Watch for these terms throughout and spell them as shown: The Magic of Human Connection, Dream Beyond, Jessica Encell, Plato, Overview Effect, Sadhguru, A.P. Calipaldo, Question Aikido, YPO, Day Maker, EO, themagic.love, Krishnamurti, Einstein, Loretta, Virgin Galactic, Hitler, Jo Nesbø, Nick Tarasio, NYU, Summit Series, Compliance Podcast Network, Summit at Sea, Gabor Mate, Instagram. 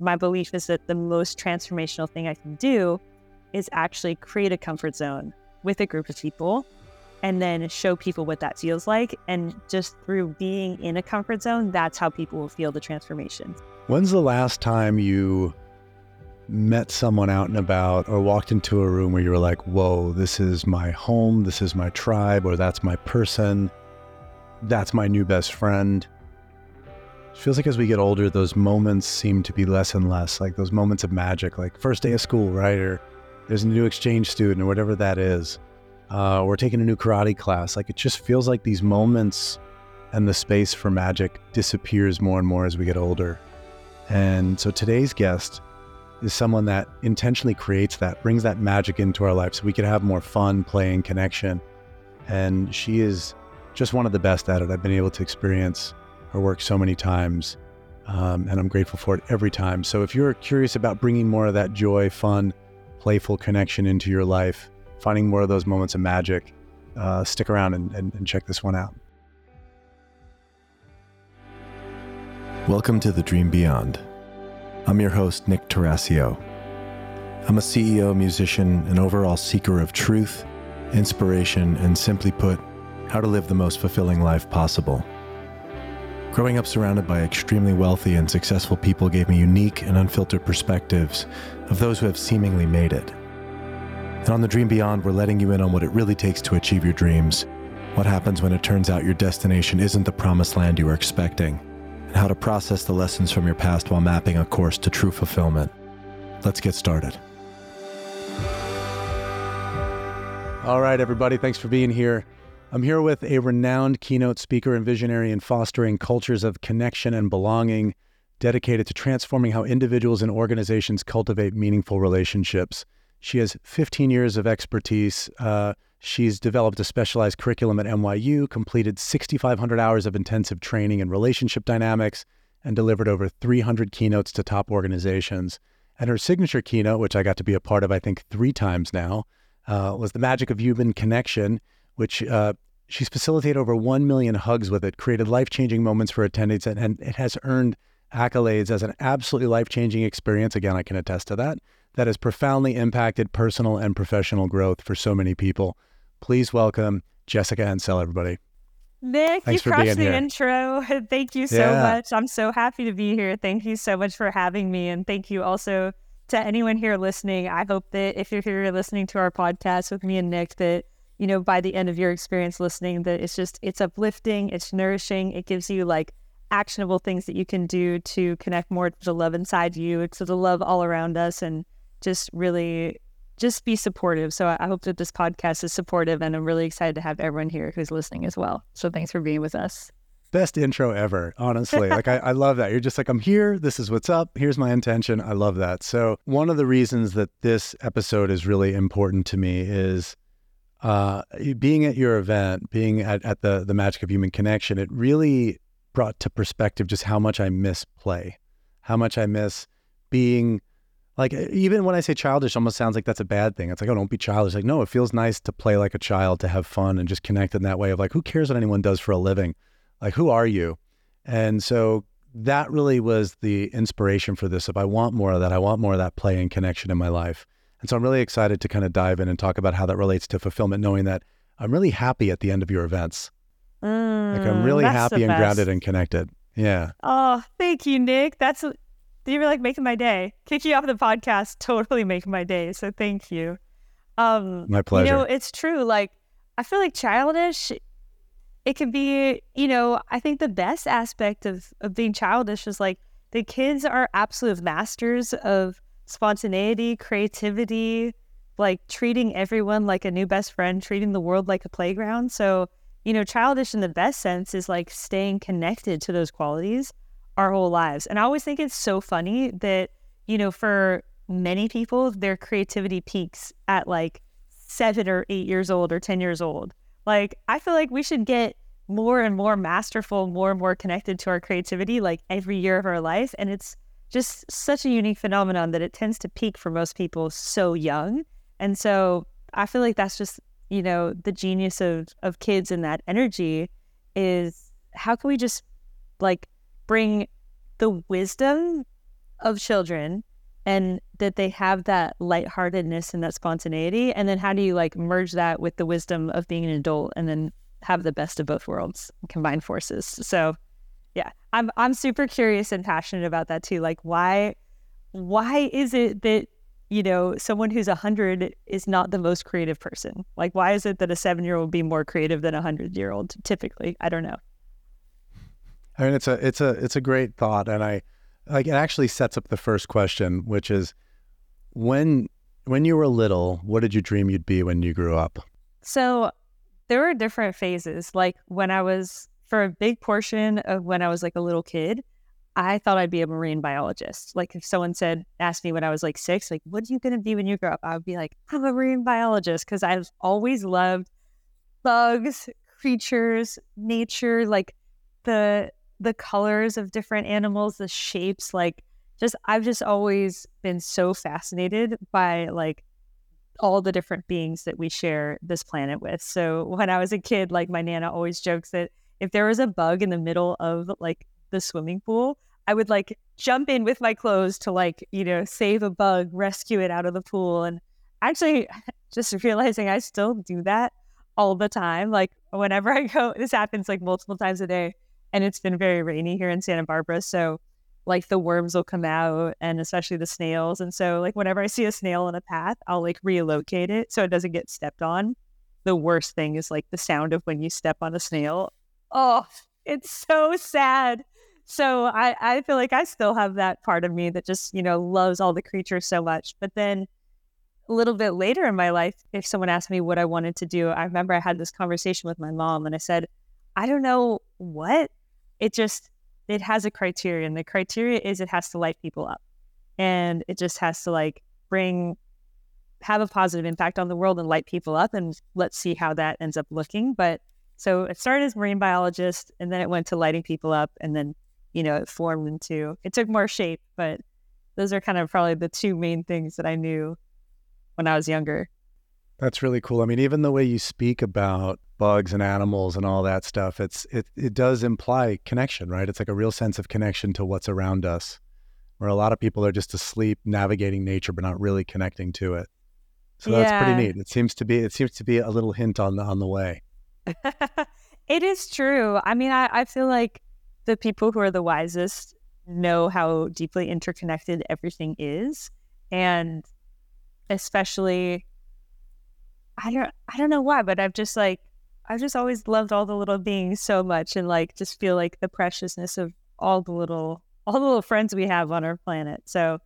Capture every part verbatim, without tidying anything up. my belief is that the most transformational thing I can do is actually create a comfort zone with a group of people and then show people what that feels like. And just through being in a comfort zone, that's how people will feel the transformation. When's the last time you met someone out and about or walked into a room where you were like, whoa, this is my home, this is my tribe, or that's my person, that's my new best friend? It feels like as we get older, those moments seem to be less and less, like those moments of magic, like first day of school, right? Or there's a new exchange student or whatever that is. Uh, or taking a new karate class. Like, it just feels like these moments and the space for magic disappears more and more as we get older. And so today's guest is someone that intentionally creates that, brings that magic into our life so we can have more fun, play, and connection. And she is just one of the best at it. I've been able to experience her work so many times, um, and I'm grateful for it every time. So if you're curious about bringing more of that joy, fun, playful connection into your life, finding more of those moments of magic, uh, stick around and, and, and check this one out. Welcome to The Dream Beyond. I'm your host, Nick Tarasio. I'm a C E O, musician, and overall seeker of truth, inspiration, and simply put, how to live the most fulfilling life possible. Growing up surrounded by extremely wealthy and successful people gave me unique and unfiltered perspectives of those who have seemingly made it. And on The Dream Beyond, we're letting you in on what it really takes to achieve your dreams, what happens when it turns out your destination isn't the promised land you were expecting, and how to process the lessons from your past while mapping a course to true fulfillment. Let's get started. All right, everybody, thanks for being here. I'm here with a renowned keynote speaker and visionary in fostering cultures of connection and belonging, dedicated to transforming how individuals and organizations cultivate meaningful relationships. She has fifteen years of expertise. Uh, she's developed a specialized curriculum at N Y U, completed six thousand five hundred hours of intensive training in relationship dynamics, and delivered over three hundred keynotes to top organizations. And her signature keynote, which I got to be a part of, I think, three times now, uh, was The Magic of Human Connection, which uh, she's facilitated over one million hugs with it, created life-changing moments for attendees, and, and it has earned accolades as an absolutely life-changing experience. Again, I can attest to that. That has profoundly impacted personal and professional growth for so many people. Please welcome Jessica Encell, everybody. Nick, you crushed the intro. Thank you so much. I'm so happy to be here. Thank you so much for having me. And thank you also to anyone here listening. I hope that if you're here listening to our podcast with me and Nick, that, you know, by the end of your experience listening, that it's just, it's uplifting, it's nourishing, it gives you like actionable things that you can do to connect more to the love inside you, to the love all around us, and just really, just be supportive. So I hope that this podcast is supportive, and I'm really excited to have everyone here who's listening as well. So thanks for being with us. Best intro ever, honestly. Like, I, I love that. You're just like, I'm here. This is what's up. Here's my intention. I love that. So one of the reasons that this episode is really important to me is uh, being at your event, being at, at the, the Magic of Human Connection, it really brought to perspective just how much I miss play, how much I miss being... Like, even when I say childish, almost sounds like that's a bad thing. It's like, oh, don't be childish. Like, no, it feels nice to play like a child, to have fun and just connect in that way of like, who cares what anyone does for a living? Like, who are you? And so that really was the inspiration for this. If I want more of that, I want more of that play and connection in my life. And so I'm really excited to kind of dive in and talk about how that relates to fulfillment, knowing that I'm really happy at the end of your events. Mm, like, I'm really happy and grounded and connected. Yeah. Oh, thank you, Nick. That's... A- You were like making my day. Kicking you off the podcast totally making my day. So thank you. Um, my pleasure. You know, it's true. Like, I feel like childish, it can be, you know, I think the best aspect of, of being childish is like the kids are absolute masters of spontaneity, creativity, like treating everyone like a new best friend, treating the world like a playground. So, you know, childish in the best sense is like staying connected to those qualities our whole lives. And I always think it's so funny that, you know, for many people, their creativity peaks at like seven or eight years old or ten years old. Like, I feel like we should get more and more masterful, more and more connected to our creativity, like every year of our life. And it's just such a unique phenomenon that it tends to peak for most people so young. And so I feel like that's just, you know, the genius of, of kids and that energy is how can we just like bring the wisdom of children, and that they have that lightheartedness and that spontaneity, and then how do you like merge that with the wisdom of being an adult and then have the best of both worlds, combine forces? So yeah, I'm I'm super curious and passionate about that too. Like why why is it that, you know, someone who's one hundred is not the most creative person? Like why is it that a seven-year-old would be more creative than a one hundred-year-old typically? I don't know. I mean, it's a it's a it's a great thought, and I like it actually sets up the first question, which is when when you were little, what did you dream you'd be when you grew up? So there were different phases. Like when I was, for a big portion of when I was like a little kid, I thought I'd be a marine biologist. Like if someone said, asked me when I was like six, like, what are you going to be when you grow up? I would be like, I'm a marine biologist, because I've always loved bugs, creatures, nature, like the the colors of different animals, the shapes, like just, I've just always been so fascinated by like all the different beings that we share this planet with. So when I was a kid, like my Nana always jokes that if there was a bug in the middle of like the swimming pool, I would like jump in with my clothes to like, you know, save a bug, rescue it out of the pool. And actually just realizing I still do that all the time. Like whenever I go, this happens like multiple times a day. And it's been very rainy here in Santa Barbara, so like the worms will come out, and especially the snails. And so like whenever I see a snail on a path, I'll like relocate it so it doesn't get stepped on. The worst thing is like the sound of when you step on a snail. Oh, it's so sad. So I, I feel like I still have that part of me that just, you know, loves all the creatures so much. But then a little bit later in my life, if someone asked me what I wanted to do, I remember I had this conversation with my mom and I said, I don't know what. It just, it has a criteria, and the criteria is it has to light people up, and it just has to like bring, have a positive impact on the world and light people up, and let's see how that ends up looking. But so it started as marine biologist, and then it went to lighting people up, and then, you know, it formed into, it took more shape, but those are kind of probably the two main things that I knew when I was younger. That's really cool. I mean, even the way you speak about bugs and animals and all that stuff, it's it it does imply connection, right? It's like a real sense of connection to what's around us, where a lot of people are just asleep navigating nature but not really connecting to it. So yeah. That's pretty neat. It seems to be it seems to be a little hint on the on the way. It is true. I mean, I, I feel like the people who are the wisest know how deeply interconnected everything is, and especially I don't I don't know why, but I've just like I've just always loved all the little beings so much, and like just feel like the preciousness of all the little all the little friends we have on our planet. So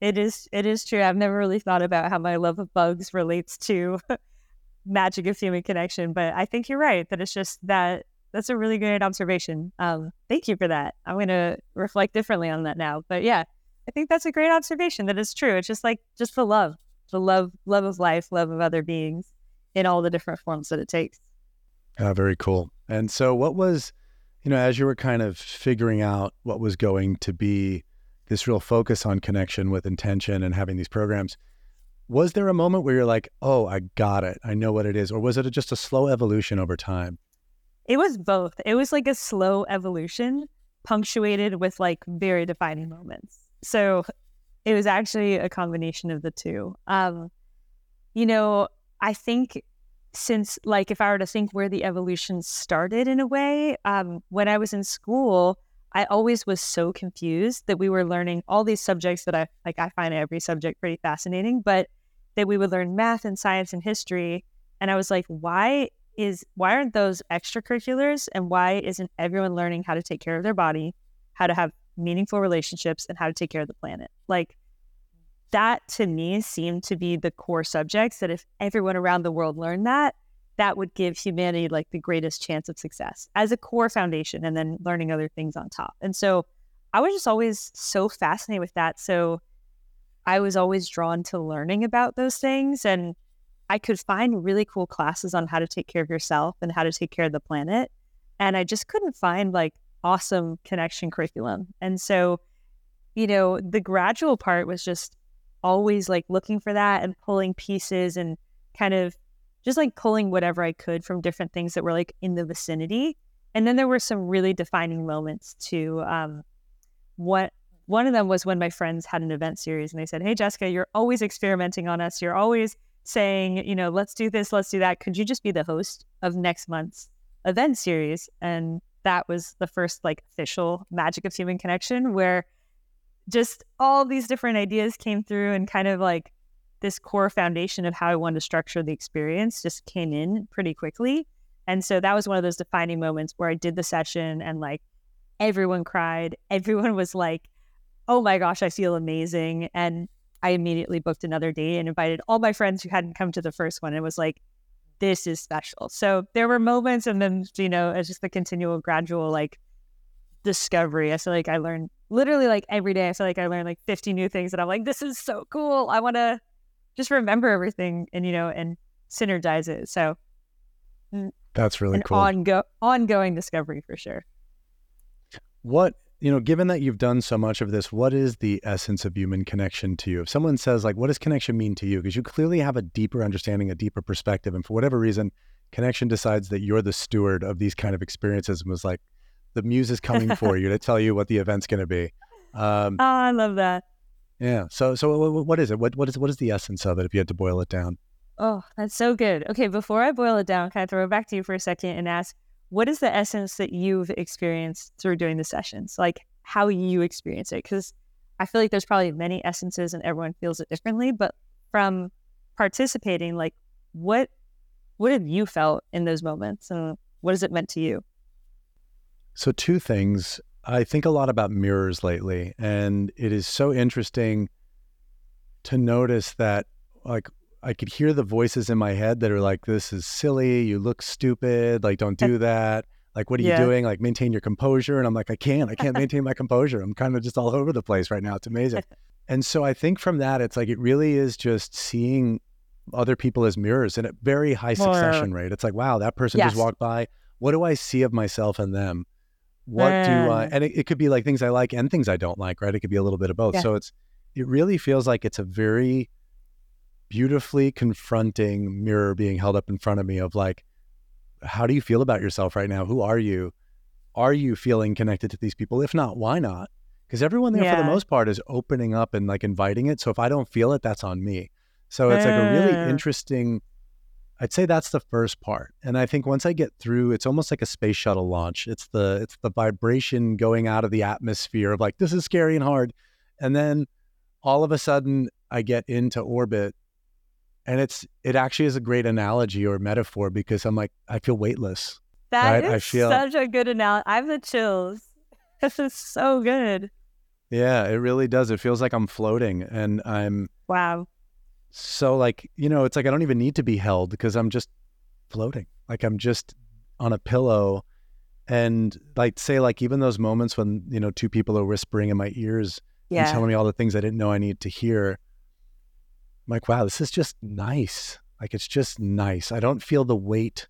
it is it is true. I've never really thought about how my love of bugs relates to magic of human connection, but I think you're right that it's just that that's a really good observation. Um, thank you for that. I'm gonna reflect differently on that now. But yeah, I think that's a great observation. That is true. It's just like just the love, the love love of life, love of other beings, in all the different forms that it takes. Uh, very cool. And so what was, you know, as you were kind of figuring out what was going to be this real focus on connection with intention and having these programs, was there a moment where you're like, oh, I got it. I know what it is. Or was it just a slow evolution over time? It was both. It was like a slow evolution punctuated with like very defining moments. So it was actually a combination of the two. Um, you know, I think since, like, if I were to think where the evolution started in a way, um, when I was in school, I always was so confused that we were learning all these subjects that I, like, I find every subject pretty fascinating, but that we would learn math and science and history. And I was like, why is, why aren't those extracurriculars? And why isn't everyone learning how to take care of their body, how to have meaningful relationships, and how to take care of the planet? Like, that to me seemed to be the core subjects that if everyone around the world learned that, that would give humanity like the greatest chance of success as a core foundation, and then learning other things on top. And so I was just always so fascinated with that. So I was always drawn to learning about those things, and I could find really cool classes on how to take care of yourself and how to take care of the planet. And I just couldn't find like awesome connection curriculum. And so, you know, the gradual part was just always like looking for that and pulling pieces and kind of just like pulling whatever I could from different things that were like in the vicinity. And then there were some really defining moments too. Um, what One of them was when my friends had an event series and they said, hey, Jessica, you're always experimenting on us. You're always saying, you know, let's do this, let's do that. Could you just be the host of next month's event series? And that was the first like official Magic of Human Connection, where just all these different ideas came through, and kind of like this core foundation of how I wanted to structure the experience just came in pretty quickly. And so that was one of those defining moments where I did the session and like everyone cried. Everyone was like, oh my gosh, I feel amazing. And I immediately booked another date and invited all my friends who hadn't come to the first one. It was like, this is special. So there were moments, and then, you know, it's just the continual gradual like discovery. I feel like I learned literally like every day. I feel like I learned like fifty new things that I'm like, this is so cool. I want to just remember everything and, you know, and synergize it. So that's really an cool. Ongo- ongoing discovery for sure. What, you know, given that you've done so much of this, what is the essence of human connection to you? If someone says like, what does connection mean to you? Because you clearly have a deeper understanding, a deeper perspective. And for whatever reason, connection decides that you're the steward of these kind of experiences and was like, the muse is coming for you to tell you what the event's going to be. Um, oh, I love that. Yeah. So, so what is it? What, what is, what is the essence of it? If you had to boil it down. Oh, that's so good. Okay. Before I boil it down, can I throw it back to you for a second and ask, what is the essence that you've experienced through doing the sessions? Like how you experience it? Cause I feel like there's probably many essences and everyone feels it differently, but from participating, like what, what have you felt in those moments and what has it meant to you? So two things. I think a lot about mirrors lately, and it is so interesting to notice that like I could hear the voices in my head that are like, this is silly, you look stupid, like don't do that, like what are yeah. you doing, like maintain your composure. And I'm like, I can't, I can't maintain my composure. I'm kind of just all over the place right now. It's amazing. And so I think from that, it's like it really is just seeing other people as mirrors in a very high succession rate. It's like, wow, that person yes. just walked by. What do I see of myself and them? What Man. do I, and it, it could be like things I like and things I don't like, right? It could be a little bit of both. Yeah. So it's, it really feels like it's a very beautifully confronting mirror being held up in front of me of like, how do you feel about yourself right now? Who are you? Are you feeling connected to these people? If not, why not? Because everyone there yeah. for the most part is opening up and like inviting it. So if I don't feel it, that's on me. So it's uh. like a really interesting, I'd say that's the first part. And I think once I get through, it's almost like a space shuttle launch. It's the it's the vibration going out of the atmosphere of like, this is scary and hard. And then all of a sudden I get into orbit, and it's it actually is a great analogy or metaphor, because I'm like, I feel weightless. That right? is I feel, such a good analogy. I have the chills. This is so good. Yeah, it really does. It feels like I'm floating and I'm wow. So like, you know, it's like, I don't even need to be held because I'm just floating. Like I'm just on a pillow. And like, say like, even those moments when, you know, two people are whispering in my ears yeah. and telling me all the things I didn't know I need to hear. I'm like, wow, this is just nice. Like, it's just nice. I don't feel the weight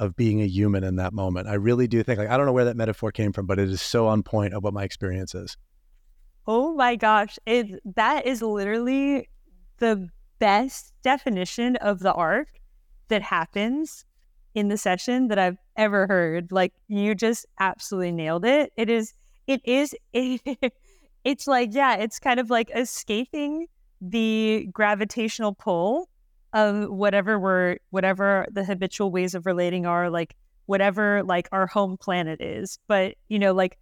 of being a human in that moment. I really do think like, I don't know where that metaphor came from, but it is so on point of what my experience is. Oh my gosh. It, that is literally the best definition of the arc that happens in the session that I've ever heard. Like, you just absolutely nailed it. It is, it is, it, it's like, yeah, it's kind of like escaping the gravitational pull of whatever we're, whatever the habitual ways of relating are, like whatever, like our home planet is. But, you know, like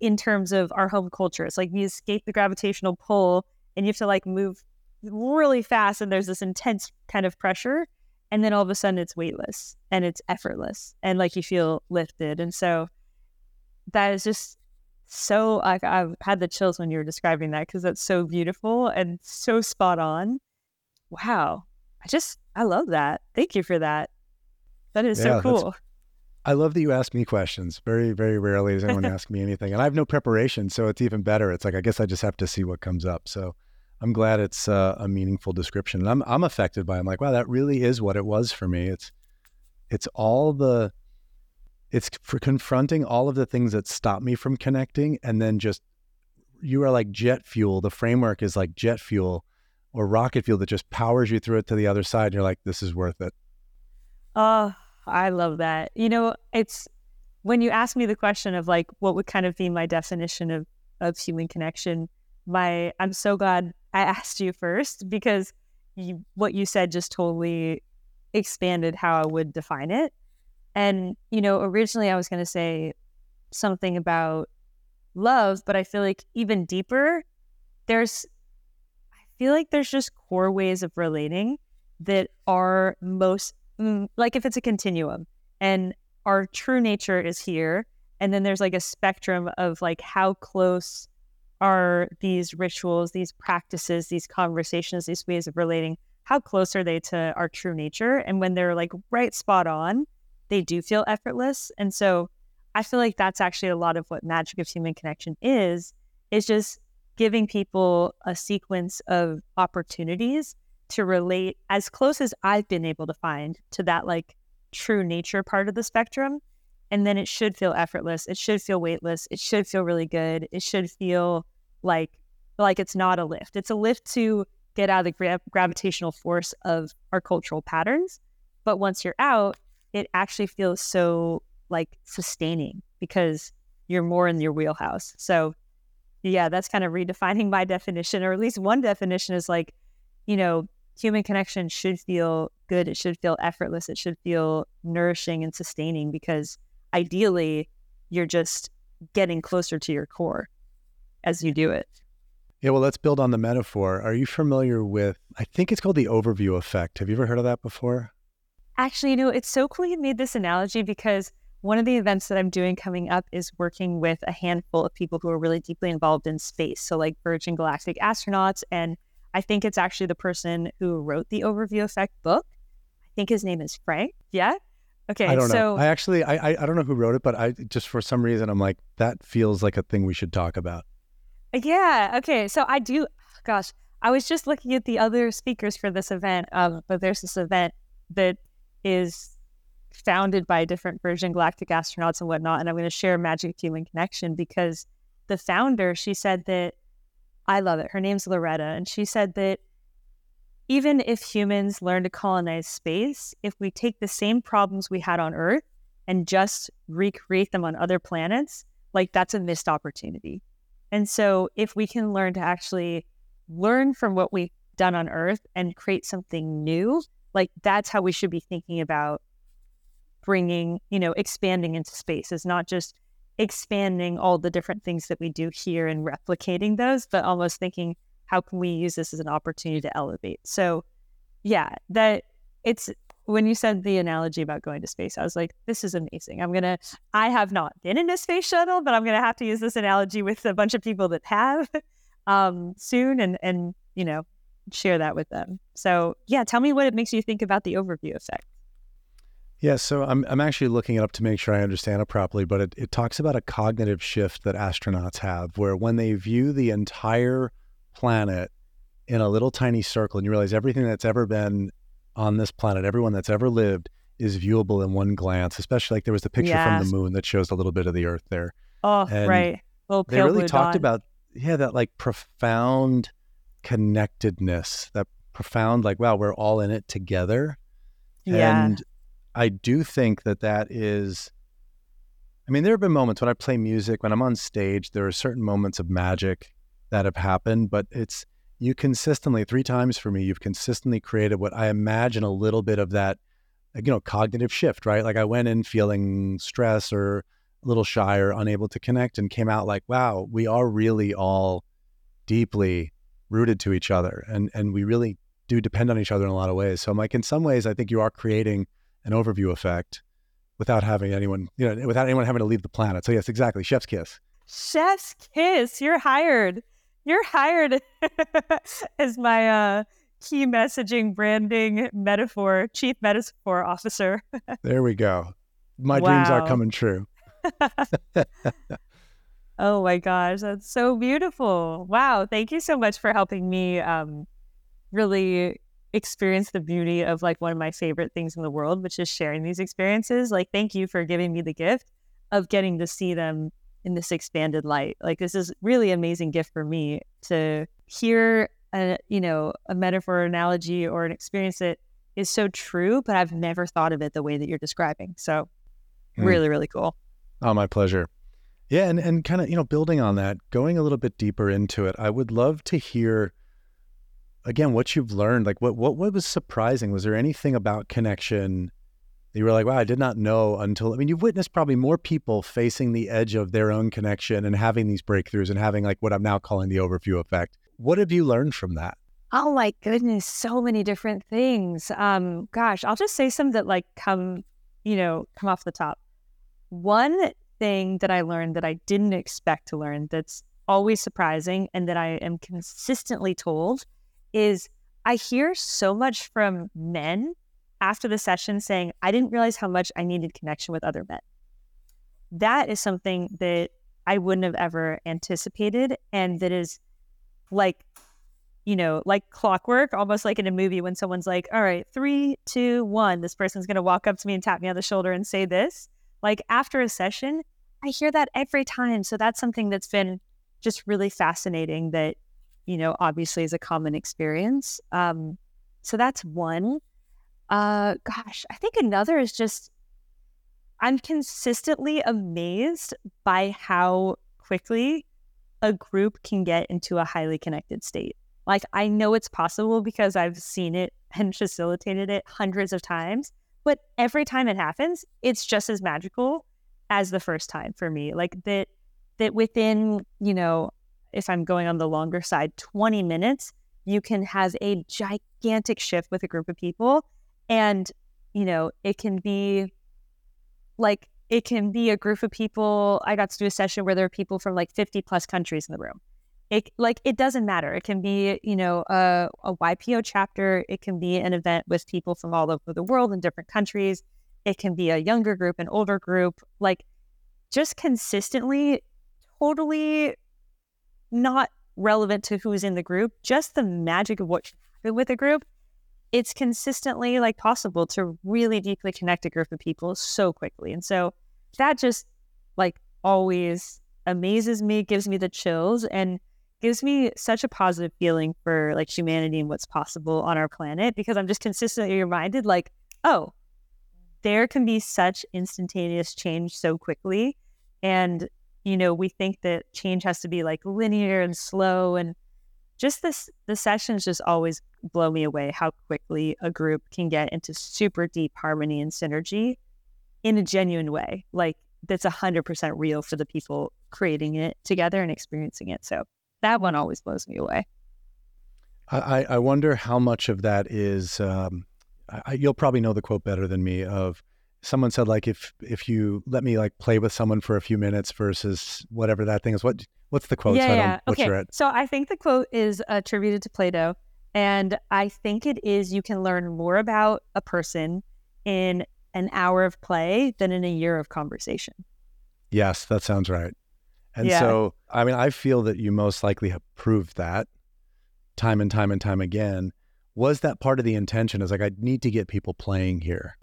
in terms of our home culture, it's like you escape the gravitational pull and you have to like move really fast, and there's this intense kind of pressure, and then all of a sudden it's weightless and it's effortless and like you feel lifted. And so that is just so, I, I've had the chills when you were describing that, because that's so beautiful and so spot on. Wow, I just I love that. Thank you for that. That is yeah, so cool. I love that you ask me questions. Very, very rarely does anyone ask me anything, and I have no preparation, so it's even better. It's like, I guess I just have to see what comes up. So I'm glad it's uh, a meaningful description. And I'm I'm affected by it. I'm like, wow, that really is what it was for me. It's it's all the, it's for confronting all of the things that stop me from connecting. And then just, you are like jet fuel. The framework is like jet fuel or rocket fuel that just powers you through it to the other side. And you're like, this is worth it. Oh, I love that. You know, it's when you ask me the question of like, what would kind of be my definition of of human connection. My, I'm so glad I asked you first, because you, what you said just totally expanded how I would define it. And, you know, originally I was going to say something about love, but I feel like even deeper, there's, I feel like there's just core ways of relating that are most, like if it's a continuum and our true nature is here, and then there's like a spectrum of like how close are these rituals, these practices, these conversations, these ways of relating, how close are they to our true nature? And when they're like right spot on, they do feel effortless. And so I feel like that's actually a lot of what Magic of Human Connection is, is just giving people a sequence of opportunities to relate as close as I've been able to find to that like true nature part of the spectrum. And then it should feel effortless. It should feel weightless. It should feel really good. It should feel like, like it's not a lift. It's a lift to get out of the gra- gravitational force of our cultural patterns. But once you're out, it actually feels so like sustaining because you're more in your wheelhouse. So yeah, that's kind of redefining my definition, or at least one definition is like, you know, human connection should feel good. It should feel effortless. It should feel nourishing and sustaining, because ideally you're just getting closer to your core as you do it. Yeah, well, let's build on the metaphor. Are you familiar with, I think it's called the Overview Effect. Have you ever heard of that before? Actually, you know, it's so cool you made this analogy, because one of the events that I'm doing coming up is working with a handful of people who are really deeply involved in space. So like Virgin Galactic astronauts. And I think it's actually the person who wrote the Overview Effect book. I think his name is Frank. Yeah. Okay. I don't so, know. I actually, I, I I don't know who wrote it, but I just, for some reason, I'm like, that feels like a thing we should talk about. Yeah. Okay. So I do, gosh, I was just looking at the other speakers for this event, um, but there's this event that is founded by different Virgin Galactic astronauts and whatnot. And I'm going to share Magic Human Connection, because the founder, she said that, I love it. Her name's Loretta. And she said that even if humans learn to colonize space, if we take the same problems we had on Earth and just recreate them on other planets, like that's a missed opportunity. And so if we can learn to actually learn from what we've done on Earth and create something new, like that's how we should be thinking about bringing, you know, expanding into space. It's not just expanding all the different things that we do here and replicating those, but almost thinking, how can we use this as an opportunity to elevate? So yeah, that it's, when you said the analogy about going to space, I was like, this is amazing. I'm going to, I have not been in a space shuttle, but I'm going to have to use this analogy with a bunch of people that have um, soon and, and, you know, share that with them. So yeah, tell me what it makes you think about the Overview Effect. Yeah, so I'm I'm actually looking it up to make sure I understand it properly, but it, it talks about a cognitive shift that astronauts have, where when they view the entire planet in a little tiny circle and you realize everything that's ever been on this planet, everyone that's ever lived, is viewable in one glance, especially like there was the picture yeah. from the moon that shows a little bit of the Earth there. Oh, and right. Little they really talked dawn. about, yeah, that like profound connectedness, that profound like, wow, we're all in it together. Yeah. And I do think that that is, I mean, there have been moments when I play music, when I'm on stage, there are certain moments of magic that have happened, but it's, you consistently, three times for me, you've consistently created what I imagine a little bit of that, you know, cognitive shift, right? Like I went in feeling stress or a little shy or unable to connect, and came out like, wow, we are really all deeply rooted to each other. And, and we really do depend on each other in a lot of ways. So I'm like, in some ways, I think you are creating an overview effect without having anyone, you know, without anyone having to leave the planet. So yes, exactly. Chef's kiss. Chef's kiss. You're hired. You're hired as my uh, key messaging, branding, metaphor, chief metaphor officer. There we go. My wow. dreams are coming true. Oh my gosh. That's so beautiful. Wow. Thank you so much for helping me um, really experience the beauty of like one of my favorite things in the world, which is sharing these experiences. Like, thank you for giving me the gift of getting to see them in this expanded light. Like, this is really amazing gift for me to hear a, you know, a metaphor, analogy, or an experience that is so true, but I've never thought of it the way that you're describing. So mm. really, really cool. Oh, my pleasure. Yeah. And, and kind of, you know, building on that, going a little bit deeper into it, I would love to hear again, what you've learned, like what, what, what was surprising? Was there anything about connection that you were like, wow, I did not know until, I mean, you've witnessed probably more people facing the edge of their own connection and having these breakthroughs and having like what I'm now calling the overview effect. What have you learned from that? Oh my goodness. So many different things. Um, gosh, I'll just say some that like come, you know, come off the top. One thing that I learned that I didn't expect to learn that's always surprising and that I am consistently told is I hear so much from men after the session saying, I didn't realize how much I needed connection with other men. That is something that I wouldn't have ever anticipated. And that is like, you know, like clockwork, almost like in a movie when someone's like, all right, three, two, one, this person's going to walk up to me and tap me on the shoulder and say this. Like after a session, I hear that every time. So that's something that's been just really fascinating that, you know, obviously is a common experience. Um, so that's one. Uh, gosh, I think another is just, I'm consistently amazed by how quickly a group can get into a highly connected state. Like I know it's possible because I've seen it and facilitated it hundreds of times, but every time it happens, it's just as magical as the first time for me. Like that, that within, you know, if I'm going on the longer side, twenty minutes, you can have a gigantic shift with a group of people. And, you know, it can be like, it can be a group of people. I got to do a session where there are people from like fifty plus countries in the room. It like, it doesn't matter. It can be, you know, a, a Y P O chapter. It can be an event with people from all over the world in different countries. It can be a younger group, an older group, like just consistently, totally not relevant to who's in the group, just the magic of what happened with a group. It's consistently like possible to really deeply connect a group of people so quickly. And so that just like always amazes me, gives me the chills, and gives me such a positive feeling for like humanity and what's possible on our planet, because I'm just consistently reminded like, oh, there can be such instantaneous change so quickly. And, you know, we think that change has to be like linear and slow, and just this, the sessions just always blow me away how quickly a group can get into super deep harmony and synergy in a genuine way. Like that's a hundred percent real for the people creating it together and experiencing it. So that one always blows me away. I, I wonder how much of that is, um, I, you'll probably know the quote better than me of someone said, like, if, if you let me like play with someone for a few minutes versus whatever that thing is, what, What's the quote? Yeah, so I don't, yeah. What's okay. Your so I think the quote is attributed to Plato, and I think it is, you can learn more about a person in an hour of play than in a year of conversation. Yes, that sounds right. And yeah. So, I mean, I feel that you most likely have proved that time and time and time again. Was that part of the intention? Is like, I need to get people playing here.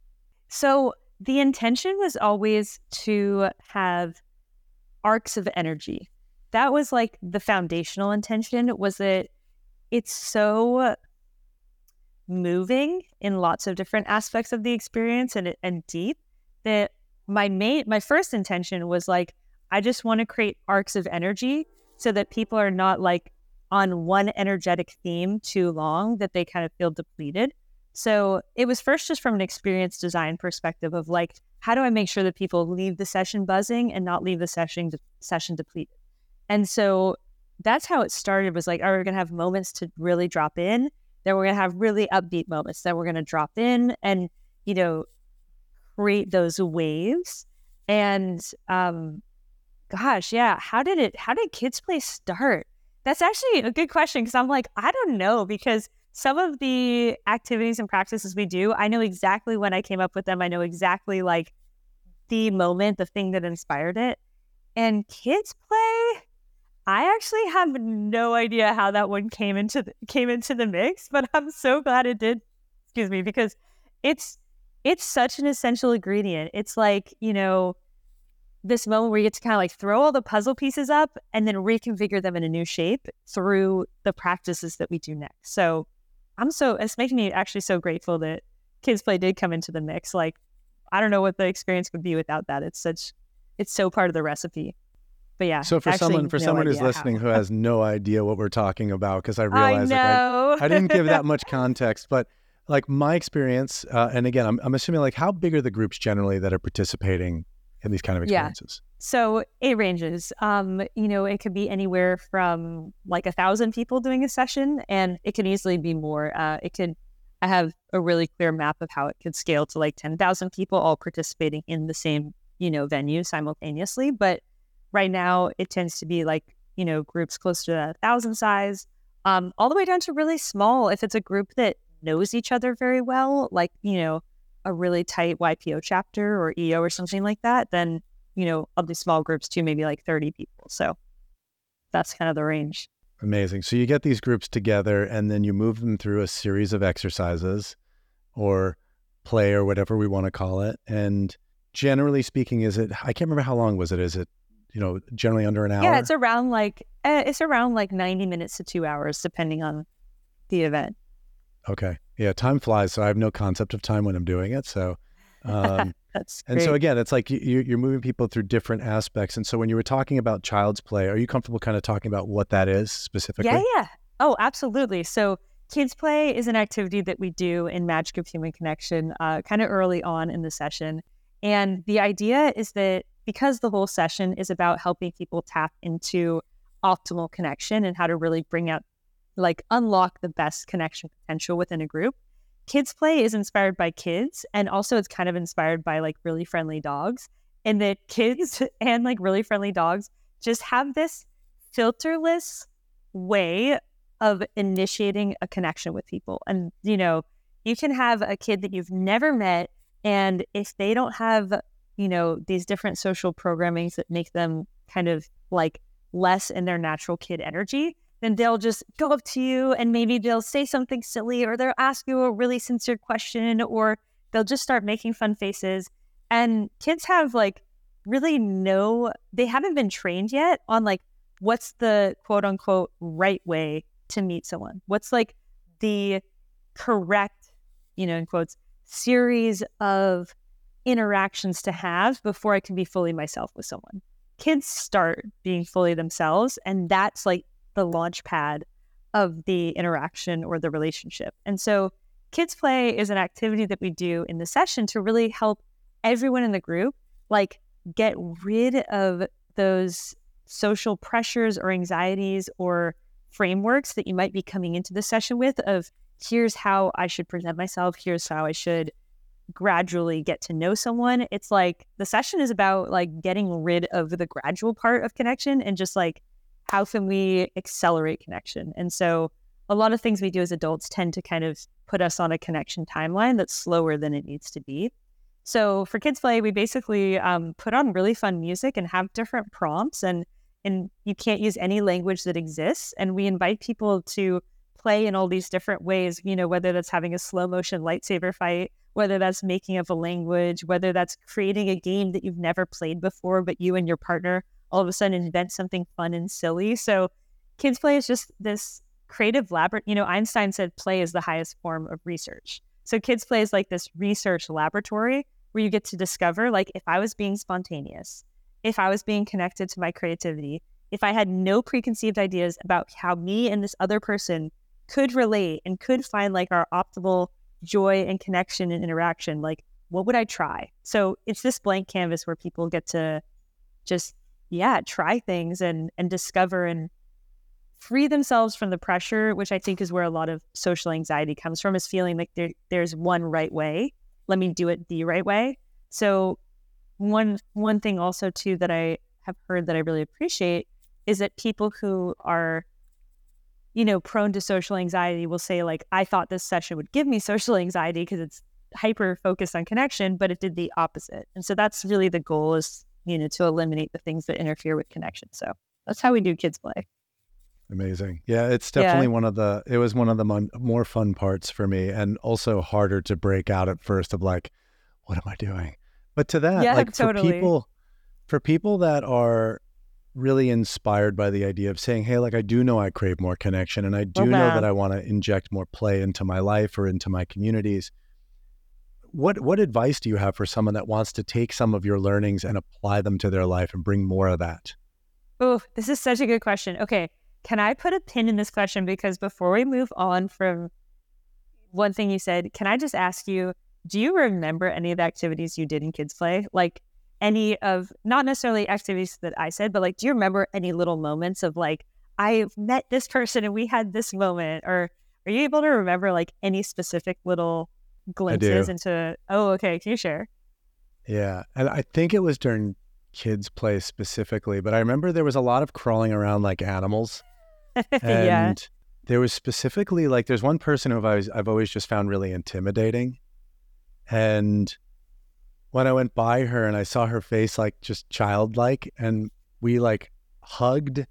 So the intention was always to have arcs of energy. That was like the foundational intention, was that it's so moving in lots of different aspects of the experience and and deep that my main, my first intention was like, I just want to create arcs of energy so that people are not like on one energetic theme too long that they kind of feel depleted. So it was first just from an experience design perspective of like, how do I make sure that people leave the session buzzing and not leave the session de- session depleted? And so that's how it started, was like, oh, we're going to have moments to really drop in. Then we're going to have really upbeat moments that we're going to drop in and, you know, create those waves. And um, gosh, yeah. How did it, how did Kids Play start? That's actually a good question, because I'm like, I don't know, because some of the activities and practices we do, I know exactly when I came up with them. I know exactly like the moment, the thing that inspired it. And Kids Play, I actually have no idea how that one came into the, came into the mix, but I'm so glad it did. Excuse me, because it's it's such an essential ingredient. It's like, you know, this moment where you get to kind of like throw all the puzzle pieces up and then reconfigure them in a new shape through the practices that we do next. So I'm so it's making me actually so grateful that Kids Play did come into the mix. Like, I don't know what the experience would be without that. It's such it's so part of the recipe. But yeah. So for someone for no someone who's listening how. who has no idea what we're talking about, because I realize I, like, I, I didn't give that much context, but like my experience, uh, and again, I'm, I'm assuming like how big are the groups generally that are participating in these kind of experiences? Yeah. So it ranges. Um, you know, it could be anywhere from like a thousand people doing a session, and it can easily be more. Uh, it could. I have a really clear map of how it could scale to like ten thousand people all participating in the same, you know, venue simultaneously. But right now, it tends to be like, you know, groups close to a thousand size, um, all the way down to really small. If it's a group that knows each other very well, like, you know, a really tight Y P O chapter or E O or something like that, then, you know, of these small groups too, maybe like thirty people. So that's kind of the range. Amazing. So you get these groups together and then you move them through a series of exercises or play or whatever we want to call it. And generally speaking, is it, I can't remember how long was it? Is it, you know, generally under an hour? Yeah, it's around like, uh, it's around like ninety minutes to two hours, depending on the event. Okay. Yeah. Time flies. So I have no concept of time when I'm doing it. So, um, That's and great. So again, it's like you, you're moving people through different aspects. And so when you were talking about child's play, are you comfortable kind of talking about what that is specifically? Yeah, yeah. Oh, absolutely. So kids play is an activity that we do in Magic of Human Connection uh, kind of early on in the session. And the idea is that because the whole session is about helping people tap into optimal connection and how to really bring out, like unlock the best connection potential within a group, kids play is inspired by kids, and also it's kind of inspired by like really friendly dogs, and that kids and like really friendly dogs just have this filterless way of initiating a connection with people. And, you know, you can have a kid that you've never met, and if they don't have, you know, these different social programmings that make them kind of like less in their natural kid energy, then they'll just go up to you and maybe they'll say something silly, or they'll ask you a really sincere question, or they'll just start making fun faces. And kids have like really no, they haven't been trained yet on like what's the quote unquote right way to meet someone. What's like the correct, you know, in quotes, series of interactions to have before I can be fully myself with someone. Kids start being fully themselves, and that's like the launch pad of the interaction or the relationship. And so kids play is an activity that we do in the session to really help everyone in the group, like get rid of those social pressures or anxieties or frameworks that you might be coming into the session with of here's how I should present myself, here's how I should gradually get to know someone. It's like the session is about like getting rid of the gradual part of connection and just like how can we accelerate connection. And so a lot of things we do as adults tend to kind of put us on a connection timeline that's slower than it needs to be. So for kids play, we basically um, put on really fun music and have different prompts, and and you can't use any language that exists, and we invite people to play in all these different ways, you know, whether that's having a slow motion lightsaber fight, whether that's making up a language, whether that's creating a game that you've never played before, but you and your partner all of a sudden invent something fun and silly. So kids play is just this creative laboratory. You know, Einstein said play is the highest form of research. So kids play is like this research laboratory where you get to discover, like, if I was being spontaneous, if I was being connected to my creativity, if I had no preconceived ideas about how me and this other person could relate and could find like our optimal joy and connection and interaction, like what would I try? So it's this blank canvas where people get to just, yeah, try things and and discover and free themselves from the pressure, which I think is where a lot of social anxiety comes from, is feeling like there there's one right way. Let me do it the right way. So one one thing also too that I have heard that I really appreciate is that people who are, you know, prone to social anxiety will say, like, I thought this session would give me social anxiety because it's hyper focused on connection, but it did the opposite. And so that's really the goal, is, you know, to eliminate the things that interfere with connection. So that's how we do kids play. Amazing. Yeah, it's definitely yeah. one of the, it was one of the mon- more fun parts for me, and also harder to break out at first of like, what am I doing? But to that, yeah, like totally. for people, for people that are really inspired by the idea of saying, hey, like, I do know I crave more connection, and I do oh, wow. know that I want to inject more play into my life or into my communities. What what advice do you have for someone that wants to take some of your learnings and apply them to their life and bring more of that? Oh, this is such a good question. Okay. Can I put a pin in this question? Because before we move on from one thing you said, can I just ask you, do you remember any of the activities you did in kids play? Like any of, not necessarily activities that I said, but like, do you remember any little moments of like, I met this person and we had this moment, or are you able to remember like any specific little glimpses into, oh, okay. Can you share? Yeah. And I think it was during kids play specifically, but I remember there was a lot of crawling around like animals. And yeah. There was specifically like, there's one person who I've, I've always just found really intimidating. And when I went by her and I saw her face, like just childlike, and we like hugged,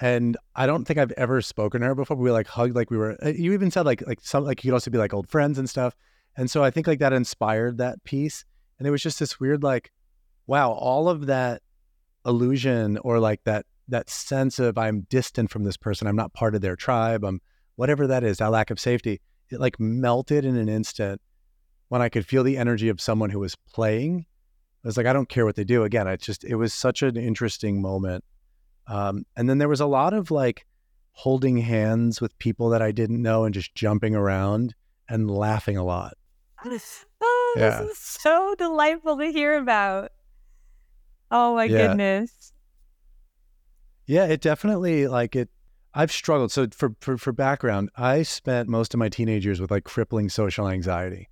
and I don't think I've ever spoken to her before, but we like hugged, like we were, you even said like, like some, like you could also be like old friends and stuff. And so I think like that inspired that piece. And it was just this weird, like, wow, all of that illusion or like that, that sense of I'm distant from this person. I'm not part of their tribe. I'm whatever that is, that lack of safety, it like melted in an instant. When I could feel the energy of someone who was playing, I was like, I don't care what they do. Again, I just, it was such an interesting moment. Um, and then there was a lot of like holding hands with people that I didn't know and just jumping around and laughing a lot. Oh, yeah. This is so delightful to hear about. Oh my yeah. goodness. Yeah, it definitely like it, I've struggled. So for, for, for background, I spent most of my teenage years with like crippling social anxiety.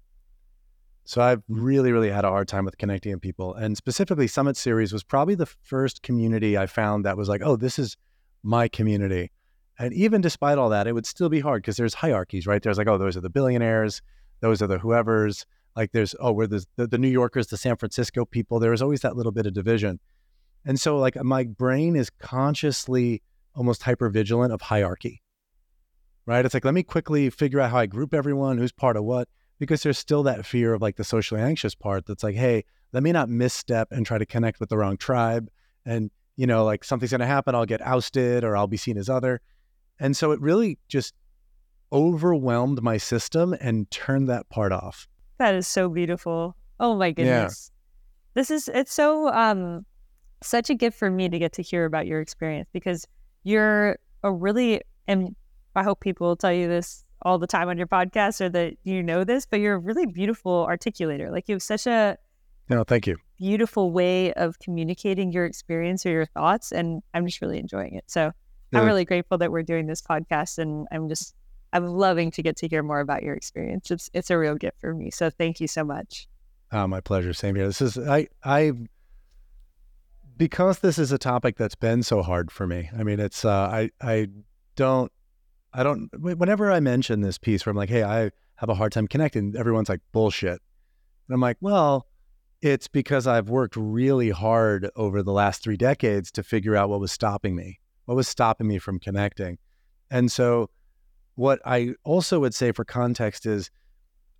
So I've really, really had a hard time with connecting with people. And specifically, Summit Series was probably the first community I found that was like, oh, this is my community. And even despite all that, it would still be hard because there's hierarchies, right? There's like, oh, those are the billionaires. Those are the whoever's. Like there's, oh, we're the, the, the New Yorkers, the San Francisco people. There was always that little bit of division. And so like my brain is consciously almost hypervigilant of hierarchy, right? It's like, let me quickly figure out how I group everyone, who's part of what. Because there's still that fear of like the socially anxious part that's like, hey, let me not misstep and try to connect with the wrong tribe. And, you know, like something's going to happen, I'll get ousted or I'll be seen as other. And so it really just overwhelmed my system and turned that part off. That is so beautiful. Oh my goodness. Yeah. This is, it's so, um, such a gift for me to get to hear about your experience, because you're a really, and I hope people will tell you this all the time on your podcast, or that you know this, but you're a really beautiful articulator. Like you have such a no, thank you. beautiful way of communicating your experience or your thoughts. And I'm just really enjoying it. So yeah. I'm really grateful that we're doing this podcast, and I'm just, I'm loving to get to hear more about your experience. It's, it's a real gift for me. So thank you so much. Oh, my pleasure. Same here. This is, I, I, because this is a topic that's been so hard for me. I mean, it's, uh, I, I don't, I don't, whenever I mention this piece where I'm like, hey, I have a hard time connecting, everyone's like, bullshit. And I'm like, well, it's because I've worked really hard over the last three decades to figure out what was stopping me, what was stopping me from connecting. And so what I also would say for context is,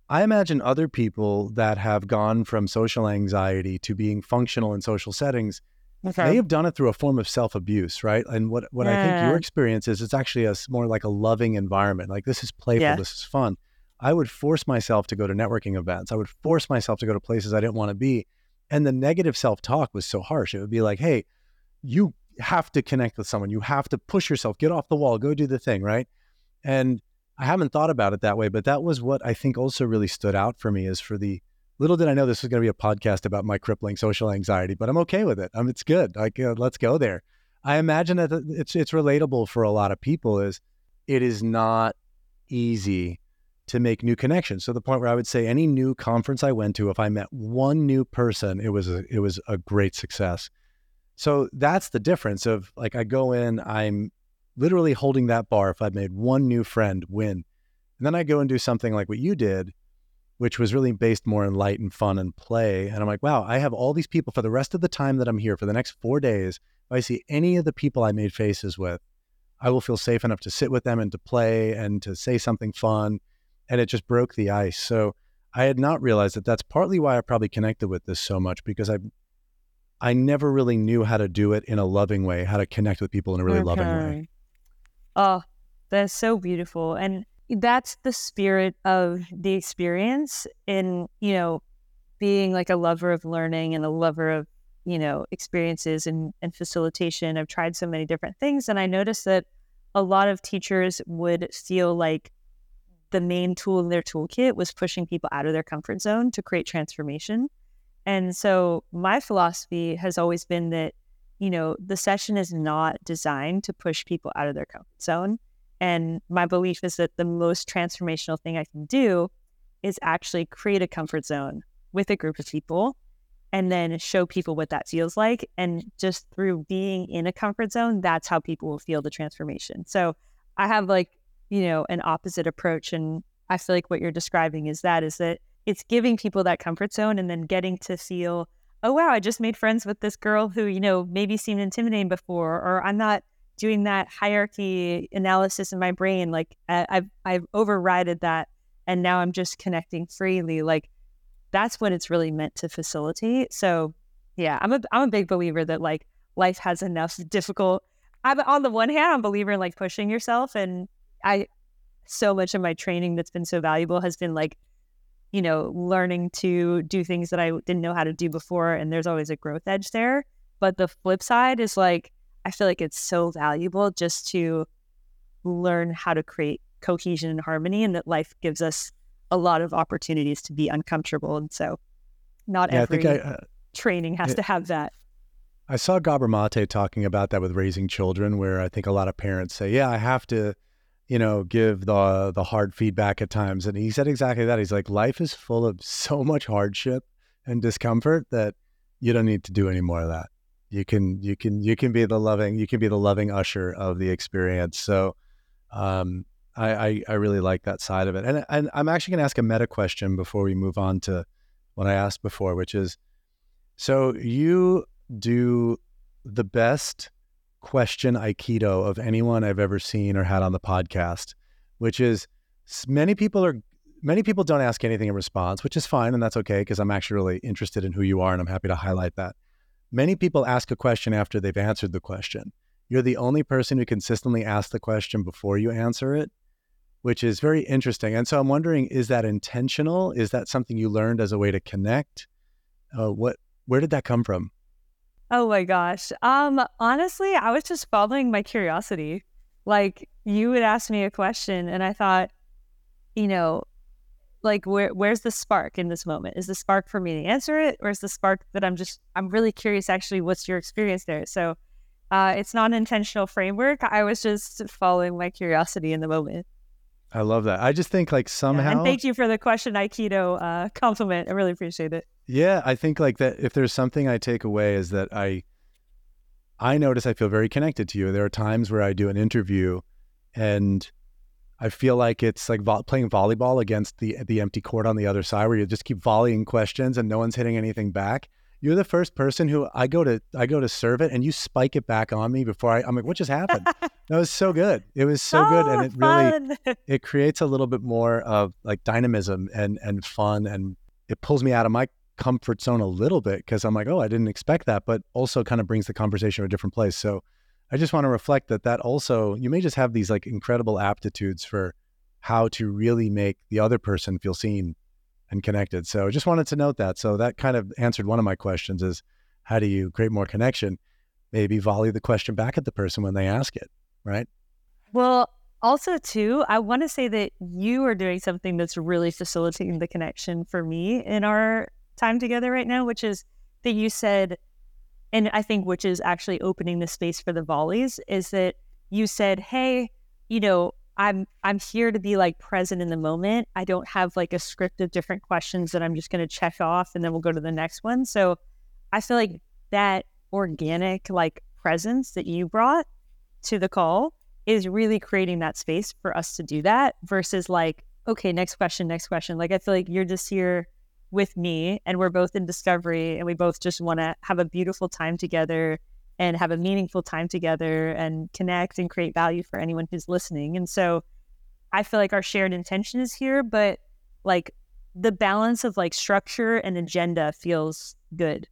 I imagine other people that have gone from social anxiety to being functional in social settings, okay. They have done it through a form of self-abuse, right? And what, what yeah. I think your experience is, it's actually a more like a loving environment. Like this is playful, yeah. This is fun. I would force myself to go to networking events. I would force myself to go to places I didn't want to be. And the negative self-talk was so harsh. It would be like, hey, you have to connect with someone. You have to push yourself, get off the wall, go do the thing, right? And I haven't thought about it that way, but that was what I think also really stood out for me is for the little did I know this was going to be a podcast about my crippling social anxiety, but I'm okay with it. Um, it's good. Like, uh, let's go there. I imagine that it's it's relatable for a lot of people. Is it is not easy to make new connections. So the point where I would say any new conference I went to, if I met one new person, it was a, it was a great success. So that's the difference of like I go in, I'm literally holding that bar. If I made one new friend, win, and then I go and do something like what you did, which was really based more in light and fun and play. And I'm like, wow, I have all these people for the rest of the time that I'm here for the next four days. If I see any of the people I made faces with, I will feel safe enough to sit with them and to play and to say something fun. And it just broke the ice. So I had not realized that that's partly why I probably connected with this so much, because I I never really knew how to do it in a loving way, how to connect with people in a really okay. loving way. Oh, that's so beautiful. And that's the spirit of the experience in, you know, being like a lover of learning and a lover of you know, experiences and, and facilitation. I've tried so many different things. And I noticed that a lot of teachers would feel like the main tool in their toolkit was pushing people out of their comfort zone to create transformation. And so my philosophy has always been that, you know, the session is not designed to push people out of their comfort zone. And my belief is that the most transformational thing I can do is actually create a comfort zone with a group of people and then show people what that feels like. And just through being in a comfort zone, that's how people will feel the transformation. So I have like, you know, an opposite approach. And I feel like what you're describing is that, is that it's giving people that comfort zone and then getting to feel, oh, wow, I just made friends with this girl who, you know, maybe seemed intimidating before, or I'm not doing that hierarchy analysis in my brain. Like I've, I've overridden that. And now I'm just connecting freely. Like that's what it's really meant to facilitate. So yeah, I'm a, I'm a big believer that like life has enough difficult, I'm on the one hand, I'm a believer in like pushing yourself. And I, so much of my training that's been so valuable has been like, you know, learning to do things that I didn't know how to do before. And there's always a growth edge there. But the flip side is like, I feel like it's so valuable just to learn how to create cohesion and harmony, and that life gives us a lot of opportunities to be uncomfortable. And so not yeah, every I think I, uh, training has it, to have that. I saw Gabor Mate talking about that with raising children, where I think a lot of parents say, yeah, I have to, you know, give the the hard feedback at times. And he said exactly that. He's like, life is full of so much hardship and discomfort that you don't need to do any more of that. You can, you can, you can be the loving, you can be the loving usher of the experience. So um, I, I, I really like that side of it. And, and I'm actually going to ask a meta question before we move on to what I asked before, which is, so you do the best Question Aikido of anyone I've ever seen or had on the podcast, which is many people are many people don't ask anything in response, which is fine, and that's okay, because I'm actually really interested in who you are, and I'm happy to highlight that. Many people ask a question after they've answered the question. You're the only person who consistently asks the question before you answer it, which is very interesting. And so I'm wondering, is that intentional? Is that something you learned as a way to connect? Uh, what where did that come from? Oh my gosh. Um, honestly, I was just following my curiosity. Like you would ask me a question and I thought, you know, like where where's the spark in this moment? Is the spark for me to answer it? Or is the spark that I'm just, I'm really curious actually, what's your experience there? So uh, it's not an intentional framework. I was just following my curiosity in the moment. I love that. I just think like somehow... Yeah, and thank you for the Question Aikido uh, compliment. I really appreciate it. Yeah, I think like that if there's something I take away is that I I notice I feel very connected to you. There are times where I do an interview and I feel like it's like vo- playing volleyball against the the empty court on the other side where you just keep volleying questions and no one's hitting anything back. You're the first person who I go to I go to serve it and you spike it back on me before I, I'm like, what just happened? That was so good. It was so oh, good. And it fun. really, it creates a little bit more of like dynamism and and fun, and it pulls me out of my comfort zone a little bit because I'm like, oh, I didn't expect that, but also kind of brings the conversation to a different place. So I just want to reflect that that also, you may just have these like incredible aptitudes for how to really make the other person feel seen and connected. So I just wanted to note that. So that kind of answered one of my questions is, how do you create more connection? Maybe volley the question back at the person when they ask it, right? Well, also too, I want to say that you are doing something that's really facilitating the connection for me in our time together right now, which is that you said, and I think which is actually opening the space for the volleys, is that you said, hey, you know, I'm I'm here to be like present in the moment. I don't have like a script of different questions that I'm just going to check off and then we'll go to the next one. So I feel like that organic like presence that you brought to the call is really creating that space for us to do that versus like, okay, next question, next question. Like I feel like you're just here with me and we're both in discovery and we both just want to have a beautiful time together and have a meaningful time together and connect and create value for anyone who's listening. And so I feel like our shared intention is here, but like the balance of like structure and agenda feels good.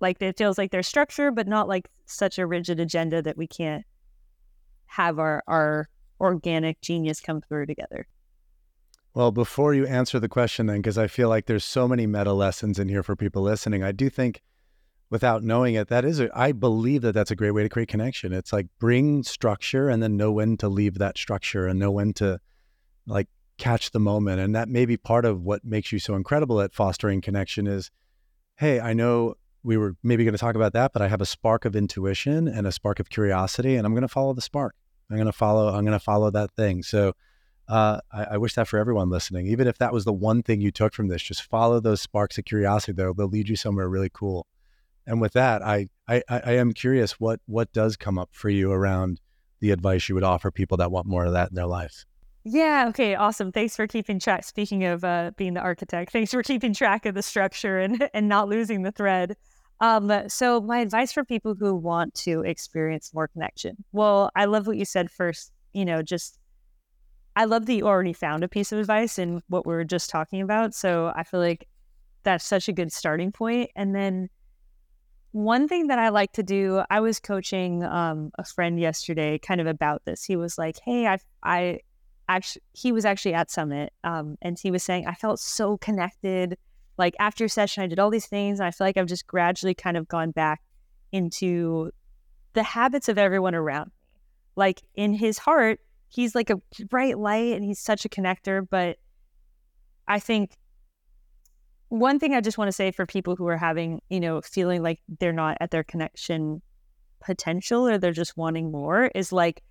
Like it feels like there's structure, but not like such a rigid agenda that we can't have our, our organic genius come through together. Well, before you answer the question then, because I feel like there's so many meta lessons in here for people listening, I do think without knowing it, that is, a, I believe that that's a great way to create connection. It's like bring structure and then know when to leave that structure and know when to like catch the moment. And that may be part of what makes you so incredible at fostering connection is, hey, I know we were maybe going to talk about that, but I have a spark of intuition and a spark of curiosity, and I'm going to follow the spark. I'm going to follow, I'm going to follow that thing. So uh, I, I wish that for everyone listening, even if that was the one thing you took from this, just follow those sparks of curiosity. They'll, they'll lead you somewhere really cool. And with that, I, I, I am curious what, what does come up for you around the advice you would offer people that want more of that in their lives? Yeah. Okay. Awesome. Thanks for keeping track. Speaking of uh, being the architect, thanks for keeping track of the structure and, and not losing the thread. Um, so my advice for people who want to experience more connection. Well, I love what you said first, you know, just, I love that you already found a piece of advice in what we were just talking about. So I feel like that's such a good starting point. And then one thing that I like to do, I was coaching um, a friend yesterday kind of about this. He was like, hey, I, I actually, he was actually at Summit um, and he was saying, I felt so connected. Like after session, I did all these things. And I feel like I've just gradually kind of gone back into the habits of everyone around me. Like in his heart, he's like a bright light and he's such a connector. But I think one thing I just want to say for people who are having, you know, feeling like they're not at their connection potential or they're just wanting more is like,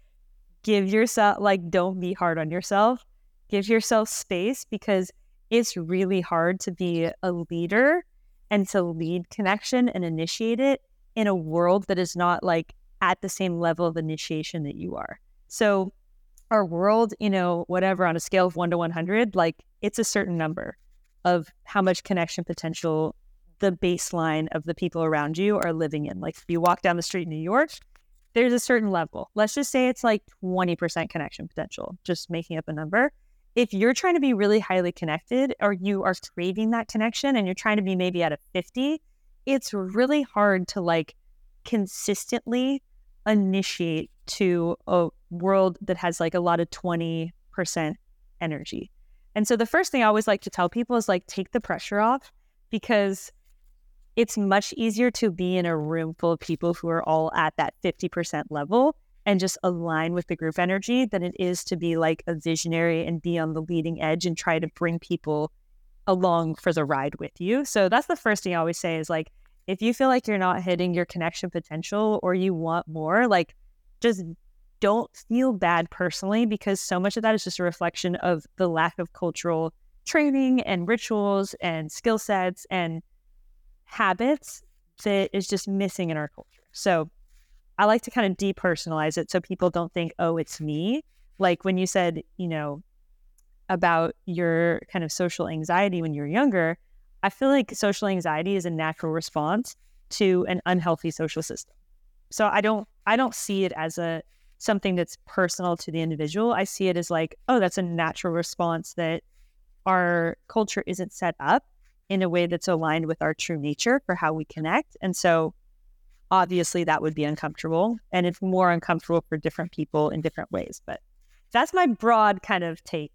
give yourself, like, don't be hard on yourself. Give yourself space because it's really hard to be a leader and to lead connection and initiate it in a world that is not like at the same level of initiation that you are. So our world, you know, whatever on a scale of one to one hundred, like it's a certain number of how much connection potential the baseline of the people around you are living in. Like if you walk down the street in New York, there's a certain level. Let's just say it's like twenty percent connection potential, just making up a number. If you're trying to be really highly connected or you are craving that connection and you're trying to be maybe at a fifty, it's really hard to like consistently initiate to a world that has like a lot of twenty percent energy. And so the first thing I always like to tell people is like, take the pressure off because it's much easier to be in a room full of people who are all at that fifty percent level and just align with the group energy than it is to be like a visionary and be on the leading edge and try to bring people along for the ride with you. So that's the first thing I always say is like, if you feel like you're not hitting your connection potential or you want more, like just don't feel bad personally, because so much of that is just a reflection of the lack of cultural training and rituals and skill sets and habits that is just missing in our culture. So I like to kind of depersonalize it so people don't think, oh, it's me. Like when you said, you know, about your kind of social anxiety when you're younger, I feel like social anxiety is a natural response to an unhealthy social system. So I don't, I don't see it as a, something that's personal to the individual. I see it as like, oh, that's a natural response that our culture isn't set up in a way that's aligned with our true nature for how we connect. And so obviously that would be uncomfortable, and it's more uncomfortable for different people in different ways. But that's my broad kind of take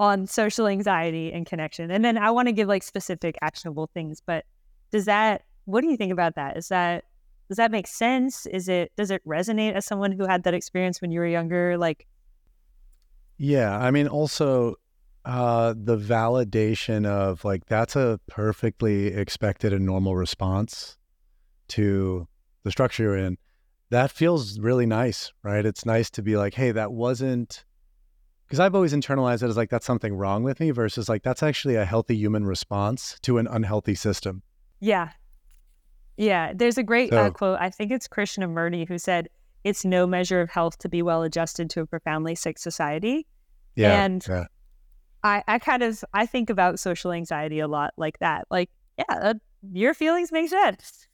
on social anxiety and connection. And then I want to give like specific actionable things, but does that, what do you think about that? Is that, Does that make sense? Is it, does it resonate as someone who had that experience when you were younger? Like, yeah, I mean, also uh, the validation of like, that's a perfectly expected and normal response to the structure you're in. That feels really nice, right? It's nice to be like, hey, that wasn't, because I've always internalized it as like, that's something wrong with me versus like, that's actually a healthy human response to an unhealthy system. Yeah. Yeah, there's a great uh, quote. I think it's Krishnamurti who said, it's no measure of health to be well-adjusted to a profoundly sick society. Yeah, and yeah. I, I kind of, I think about social anxiety a lot like that. Like, yeah, uh, your feelings make sense.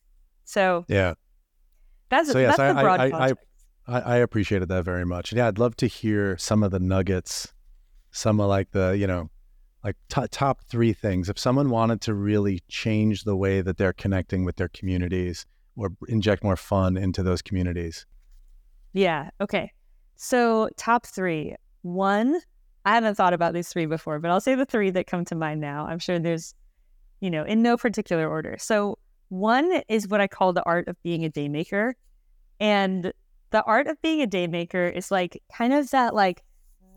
So yeah, that's, so, yes, that's I, the broad I, I, I, I appreciated that very much. Yeah, I'd love to hear some of the nuggets, some of like the, you know, like t- top three things. If someone wanted to really change the way that they're connecting with their communities or inject more fun into those communities. Yeah. Okay. So top three. One, I haven't thought about these three before, but I'll say the three that come to mind now. I'm sure there's, you know, in no particular order. So One is what I call the art of being a day maker. And the art of being a day maker is like kind of that like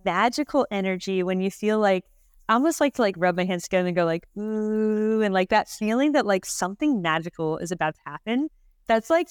magical energy when you feel like, I almost like to like rub my hands together and go like, ooh, and like that feeling that like something magical is about to happen. That's like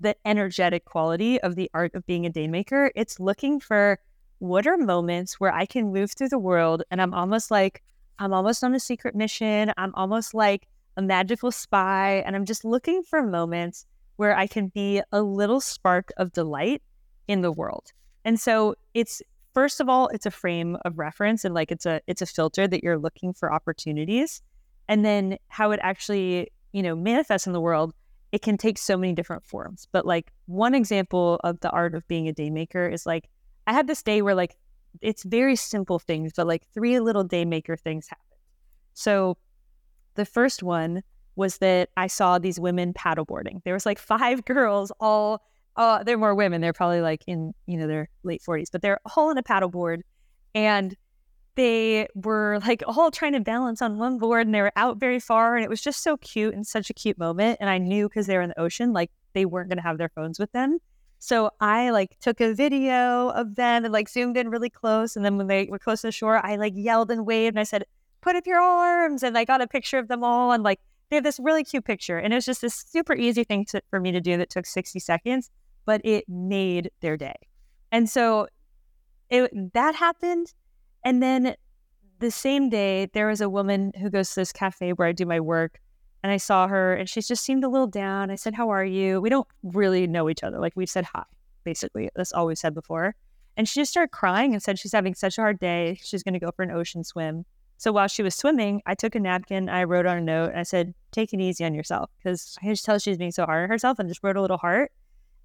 the energetic quality of the art of being a day maker. It's looking for what are moments where I can move through the world and I'm almost like, I'm almost on a secret mission. I'm almost like a magical spy. And I'm just looking for moments where I can be a little spark of delight in the world. And so it's, first of all, it's a frame of reference and like it's a it's a filter that you're looking for opportunities. And then how it actually, you know, manifests in the world, it can take so many different forms. But like one example of the art of being a day maker is like, I had this day where like, it's very simple things, but like three little day maker things happened. So the first one was that I saw these women paddleboarding. There was like five girls all Uh, there were women. They're probably like in, you know, their late forties, but they're all in a paddleboard, and they were like all trying to balance on one board, and they were out very far, and it was just so cute and such a cute moment. And I knew because they were in the ocean, like they weren't going to have their phones with them. So I like took a video of them and like zoomed in really close. And then when they were close to the shore, I like yelled and waved and I said, put up your arms. And I got a picture of them all. And like, they have this really cute picture. And it was just this super easy thing to, for me to do that took sixty seconds. But it made their day. And so it, that happened. And then the same day, there was a woman who goes to this cafe where I do my work. And I saw her and she just seemed a little down. I said, how are you? We don't really know each other. Like we've said hi, basically. That's all we've said before. And she just started crying and said she's having such a hard day. She's going to go for an ocean swim. So while she was swimming, I took a napkin. I wrote on a note. And I said, take it easy on yourself. Because I just tell she's being so hard on herself. And just wrote a little heart.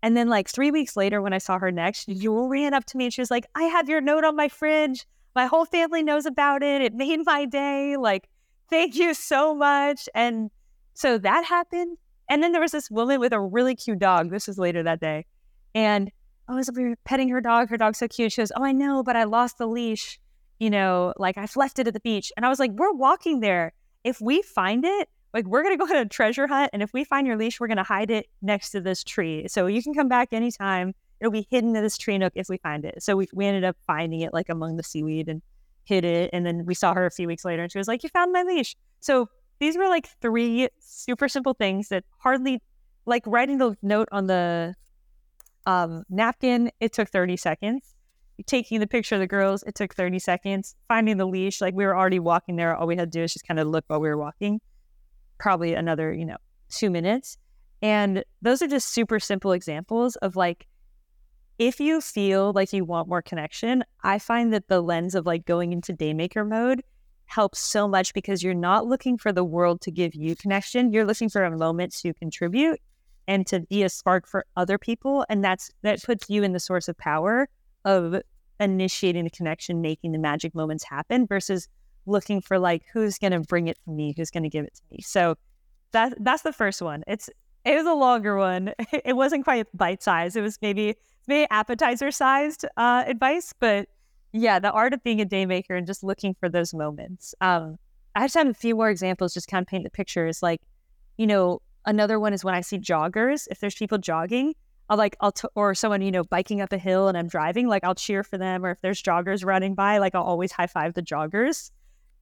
And then like three weeks later, when I saw her next, she ran up to me and she was like, I have your note on my fridge. My whole family knows about it. It made my day. Like, thank you so much. And so that happened. And then there was this woman with a really cute dog. This was later that day. And I was petting her dog. Her dog's so cute. She goes, oh, I know, but I lost the leash. You know, like I've left it at the beach. And I was like, we're walking there. If we find it, like, we're going to go on a treasure hunt, and if we find your leash, we're going to hide it next to this tree. So you can come back anytime. It'll be hidden in this tree nook if we find it. So we, we ended up finding it, like, among the seaweed and hid it. And then we saw her a few weeks later, and she was like, you found my leash. So these were, like, three super simple things that hardly, like, writing the note on the um, napkin, it took thirty seconds. Taking the picture of the girls, it took thirty seconds. Finding the leash, like, we were already walking there. All we had to do is just kind of look while we were walking. Probably another, you know, two minutes. And those are just super simple examples of like, if you feel like you want more connection, I find that the lens of like going into daymaker mode helps so much because you're not looking for the world to give you connection. You're looking for a moment to contribute and to be a spark for other people. And that's, that puts you in the source of power of initiating the connection, making the magic moments happen versus looking for like, who's going to bring it to me? Who's going to give it to me? So that that's the first one. It's, it was a longer one. It wasn't quite bite size. It was maybe, maybe appetizer sized uh, advice, but yeah, the art of being a day maker and just looking for those moments. Um, I just have a few more examples, just kind of paint the picture. It's like, you know, another one is when I see joggers, if there's people jogging, I'll like, I'll, t- or someone, you know, biking up a hill and I'm driving, like I'll cheer for them. Or if there's joggers running by, like I'll always high five the joggers.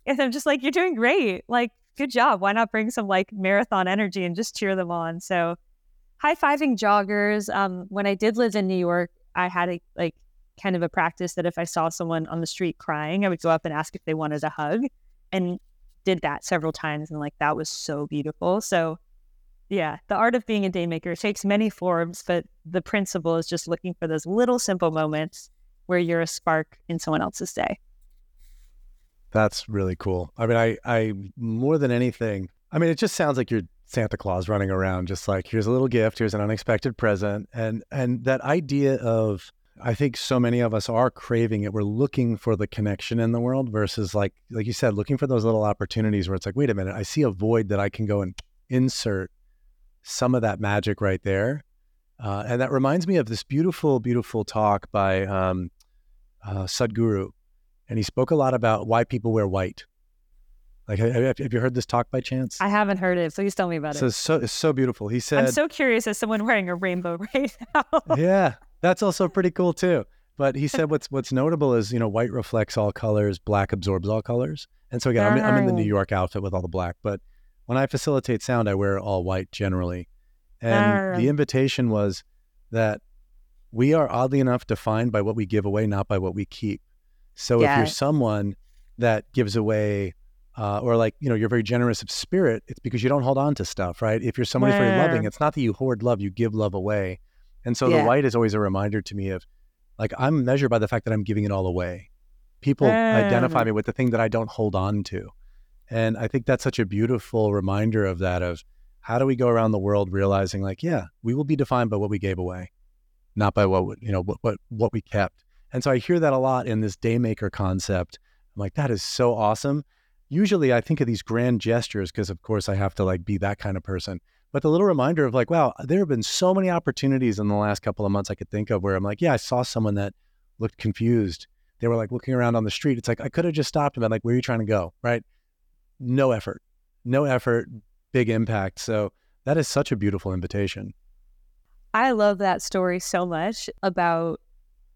And I'm just like, you're doing great. Like, good job. Why not bring some like marathon energy and just cheer them on? So high-fiving joggers. Um, when I did live in New York, I had a like kind of a practice that if I saw someone on the street crying, I would go up and ask if they wanted a hug, and did that several times. And like, that was so beautiful. So yeah, the art of being a day maker takes many forms, but the principle is just looking for those little simple moments where you're a spark in someone else's day. That's really cool. I mean, I, I, more than anything, I mean, it just sounds like you're Santa Claus running around, just like, here's a little gift, here's an unexpected present. And, and that idea of, I think so many of us are craving it. We're looking for the connection in the world versus like, like you said, looking for those little opportunities where it's like, wait a minute, I see a void that I can go and insert some of that magic right there. Uh, and that reminds me of this beautiful, beautiful talk by um, uh, Sadhguru. And he spoke a lot about why people wear white. Like, have, have you heard this talk by chance? I haven't heard it, so please tell me about so, it. So it's so beautiful. He said, I'm so curious as someone wearing a rainbow right now. Yeah, that's also pretty cool too. But he said what's what's notable is, you know, white reflects all colors, black absorbs all colors. And so again, I'm, I'm in the New York outfit with all the black, but when I facilitate sound, I wear all white generally. And the invitation was that we are oddly enough defined by what we give away, not by what we keep. So yes. if you're someone that gives away uh, or like, you know, you're very generous of spirit, it's because you don't hold on to stuff, right? If you're somebody very loving, it's not that you hoard love, you give love away. And so yeah. the white is always a reminder to me of, like, I'm measured by the fact that I'm giving it all away. People um. identify me with the thing that I don't hold on to. And I think that's such a beautiful reminder of that, of how do we go around the world realizing, like, yeah, we will be defined by what we gave away, not by what, you know, what, what, what we kept. And so I hear that a lot in this daymaker concept. I'm like, that is so awesome. Usually I think of these grand gestures because, of course, I have to, like, be that kind of person. But the little reminder of, like, wow, there have been so many opportunities in the last couple of months I could think of where I'm like, yeah, I saw someone that looked confused. They were, like, looking around on the street. It's like, I could have just stopped and been like, where are you trying to go? Right? No effort, no effort, big impact. So that is such a beautiful invitation. I love that story so much about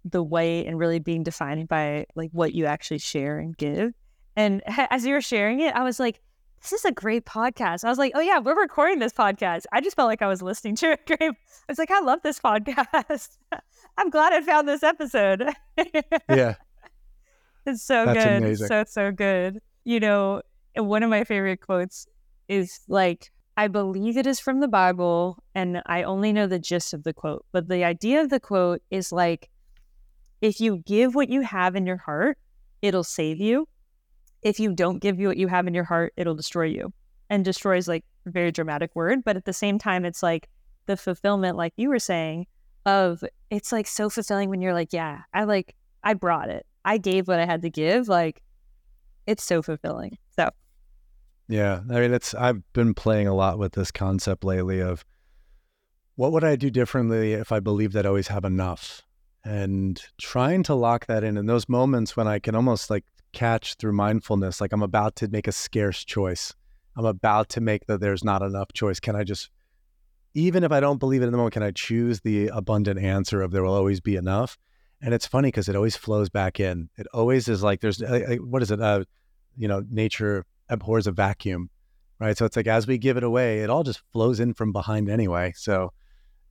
the white and really being defined by, like, what you actually share and give. And as you were sharing it, I was like, this is a great podcast. I was like, oh yeah, we're recording this podcast. I just felt like I was listening to it. I was like, I love this podcast. I'm glad I found this episode. Yeah. It's so That's good. Amazing. So, so good. You know, one of my favorite quotes is, like, I believe it is from the Bible and I only know the gist of the quote. But the idea of the quote is, like, if you give what you have in your heart, it'll save you. If you don't give you what you have in your heart, it'll destroy you. And destroy is, like, a very dramatic word, but at the same time, it's like the fulfillment, like you were saying, of, it's like so fulfilling when you're like, yeah, I like, I brought it. I gave what I had to give. Like, it's so fulfilling. So. Yeah. I mean, it's, I've been playing a lot with this concept lately of what would I do differently if I believed I'd always have enough, and trying to lock that in. And those moments when I can almost, like, catch through mindfulness, like, I'm about to make a scarce choice. I'm about to make the there's not enough choice. Can I just, even if I don't believe it in the moment, can I choose the abundant answer of there will always be enough? And it's funny because it always flows back in. It always is like, there's, what is it? Uh, you know, nature abhors a vacuum, right? So it's like, as we give it away, it all just flows in from behind anyway. So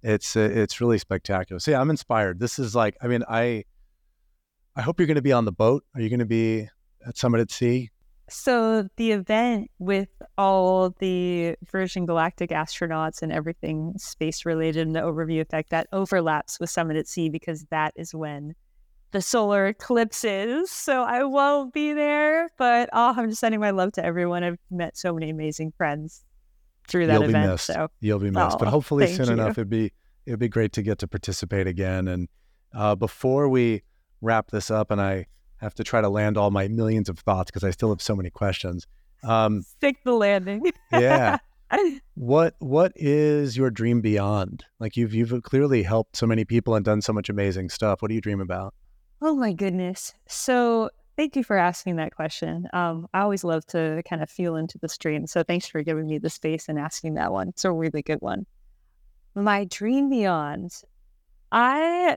it's, it's really spectacular. So yeah, I'm inspired. This is like, I mean, I, I hope you're going to be on the boat. Are you going to be at Summit at Sea? So the event with all the Virgin Galactic astronauts and everything space related and the Overview Effect, that overlaps with Summit at Sea because that is when the solar eclipse is. So I won't be there, but oh, I'm just sending my love to everyone. I've met so many amazing friends through that You'll event. Be missed. So You'll be missed. Oh, but hopefully soon you. enough, it'd be, it'd be great to get to participate again. And uh, before we wrap this up, and I have to try to land all my millions of thoughts because I still have so many questions. Um, Stick the landing. Yeah. What What is your dream beyond? Like, you've you've clearly helped so many people and done so much amazing stuff. What do you dream about? Oh my goodness. So thank you for asking that question. Um, I always love to kind of feel into the stream. So thanks for giving me the space and asking that one. It's a really good one. My dream beyond. I...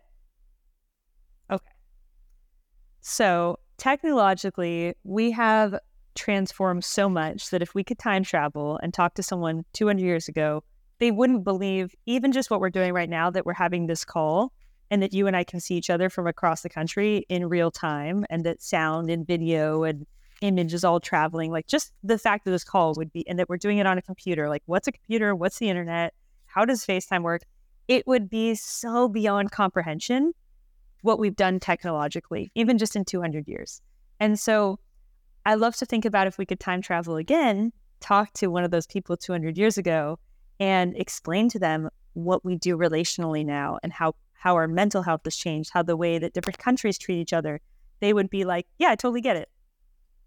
So technologically, we have transformed so much that if we could time travel and talk to someone two hundred years ago, they wouldn't believe even just what we're doing right now, that we're having this call and that you and I can see each other from across the country in real time, and that sound and video and image is all traveling. Like, just the fact that this call would be, and that we're doing it on a computer. Like, what's a computer? What's the internet? How does FaceTime work? It would be so beyond comprehension what we've done technologically, even just in two hundred years. And so I love to think about, if we could time travel again, talk to one of those people two hundred years ago and explain to them what we do relationally now, and how, how our mental health has changed, how the way that different countries treat each other. They would be like, yeah, I totally get it.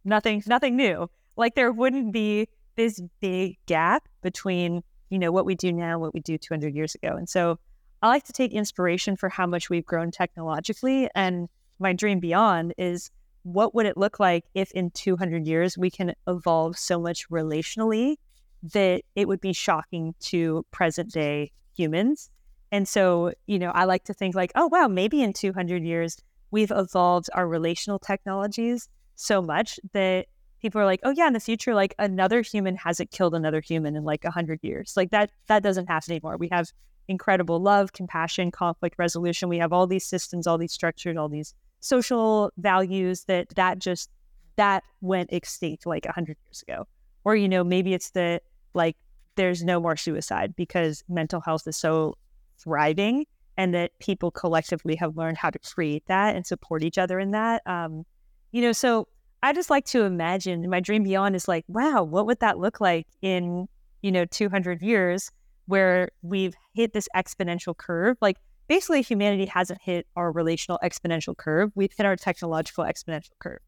Nothing, nothing new. Like, there wouldn't be this big gap between, you know, what we do now, what we do two hundred years ago. And so I like to take inspiration for how much we've grown technologically. And my dream beyond is what would it look like if in two hundred years we can evolve so much relationally that it would be shocking to present day humans? And so, you know, I like to think like, oh, wow, maybe in two hundred years, we've evolved our relational technologies so much that people are like, oh yeah, in the future, like another human hasn't killed another human in like one hundred years. Like that, that doesn't happen anymore. We have incredible love, compassion, conflict resolution. We have all these systems, all these structures, all these social values that that just, that went extinct like one hundred years ago. Or, you know, maybe it's the, like, there's no more suicide because mental health is so thriving and that people collectively have learned how to create that and support each other in that. Um, you know, so I just like to imagine, my dream beyond is like, wow, what would that look like in, you know, two hundred years where we've hit this exponential curve? Like basically humanity hasn't hit our relational exponential curve. We've hit our technological exponential curve.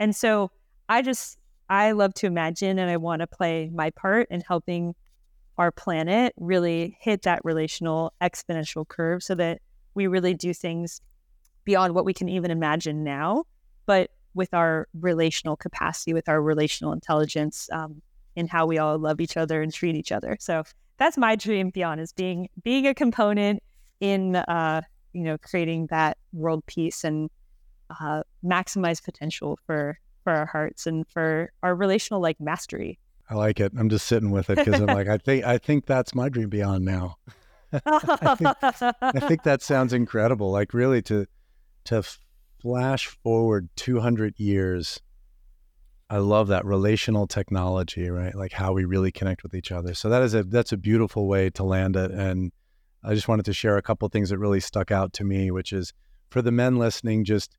And so I just, I love to imagine and I want to play my part in helping our planet really hit that relational exponential curve so that we really do things beyond what we can even imagine now, but with our relational capacity, with our relational intelligence, um, in how we all love each other and treat each other. So that's my dream beyond, is being being a component in uh, you know, creating that world peace and uh, maximize potential for for our hearts and for our relational like mastery. I like it. I'm just sitting with it because I'm like, I think I think that's my dream beyond now. I, think, I think that sounds incredible. Like really to to flash forward two hundred years. I love that relational technology, right? Like how we really connect with each other. So that is a that's a beautiful way to land it. And I just wanted to share a couple of things that really stuck out to me, which is for the men listening, just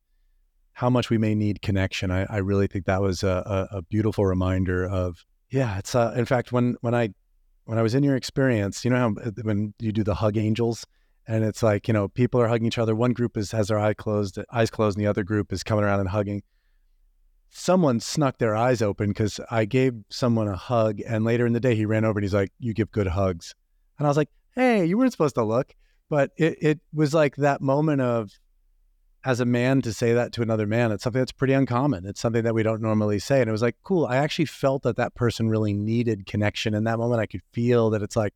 how much we may need connection. I, I really think that was a, a, a beautiful reminder of, yeah, it's uh, in fact, when, when I, when I was in your experience, you know, how, when you do the hug angels and it's like, you know, people are hugging each other. One group is, has their eye closed, eyes closed, and the other group is coming around and hugging. Someone snuck their eyes open because I gave someone a hug and later in the day he ran over and he's like, you give good hugs. And I was like, hey, you weren't supposed to look, but it, it was like that moment of, as a man to say that to another man, it's something that's pretty uncommon. It's something that we don't normally say. And it was like, cool. I actually felt that that person really needed connection. In that moment, I could feel that it's like,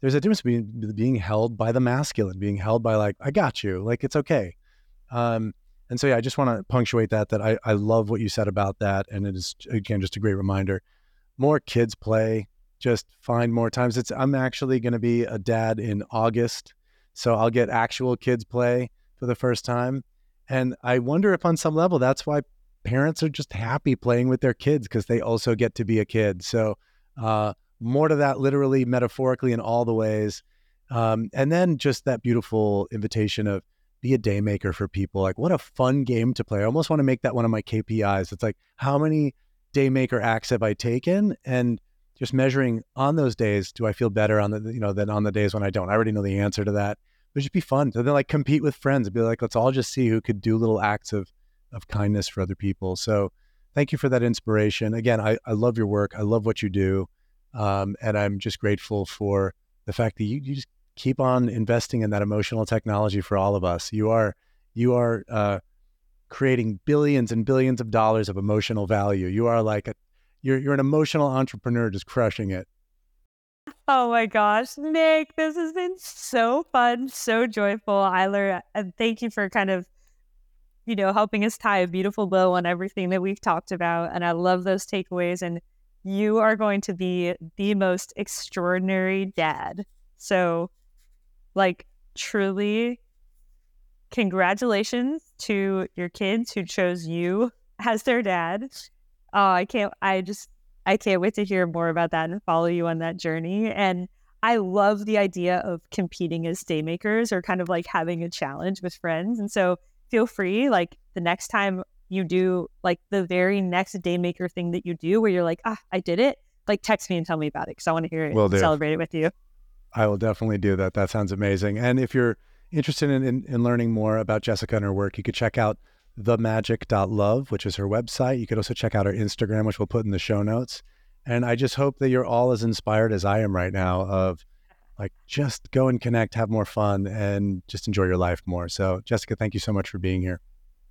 there's a difference between being held by the masculine, being held by like, I got you, like, it's okay. Um, and so, yeah, I just want to punctuate that, that I, I love what you said about that. And it is, again, just a great reminder. More kids play, just find more times. It's, I'm actually going to be a dad in August, so I'll get actual kids play for the first time. And I wonder if on some level, that's why parents are just happy playing with their kids, because they also get to be a kid. So uh, more to that, literally, metaphorically, in all the ways. Um, and then just that beautiful invitation of be a day maker for people. Like what a fun game to play. I almost want to make that one of my K P Is. It's like, how many day maker acts have I taken? And just measuring on those days, do I feel better on the, you know, than on the days when I don't? I already know the answer to that. It would just be fun to then like compete with friends and be like, let's all just see who could do little acts of, of kindness for other people. So thank you for that inspiration. Again, I, I love your work. I love what you do. Um, and I'm just grateful for the fact that you, you just keep on investing in that emotional technology for all of us. You are, you are, uh, creating billions and billions of dollars of emotional value. You are like a, you're, you're an emotional entrepreneur, just crushing it. Oh my gosh, Nick, this has been so fun, so joyful. I learned, and thank you for kind of, you know, helping us tie a beautiful bow on everything that we've talked about. And I love those takeaways. And you are going to be the most extraordinary dad. So, like, truly, congratulations to your kids who chose you as their dad. Oh, I can't, I just, I can't wait to hear more about that and follow you on that journey. And I love the idea of competing as daymakers or kind of like having a challenge with friends. And so feel free, like the next time you do, like the very next daymaker thing that you do where you're like, ah, I did it, like text me and tell me about it because I want to hear it and celebrate it with you. I will definitely do that. That sounds amazing. And if you're interested in, in, in learning more about Jessica and her work, you could check out the magic dot love, which is her website. You could also check out her Instagram, which we'll put in the show notes. And I just hope that you're all as inspired as I am right now of like, just go and connect, have more fun, and just enjoy your life more. So Jessica, thank you so much for being here.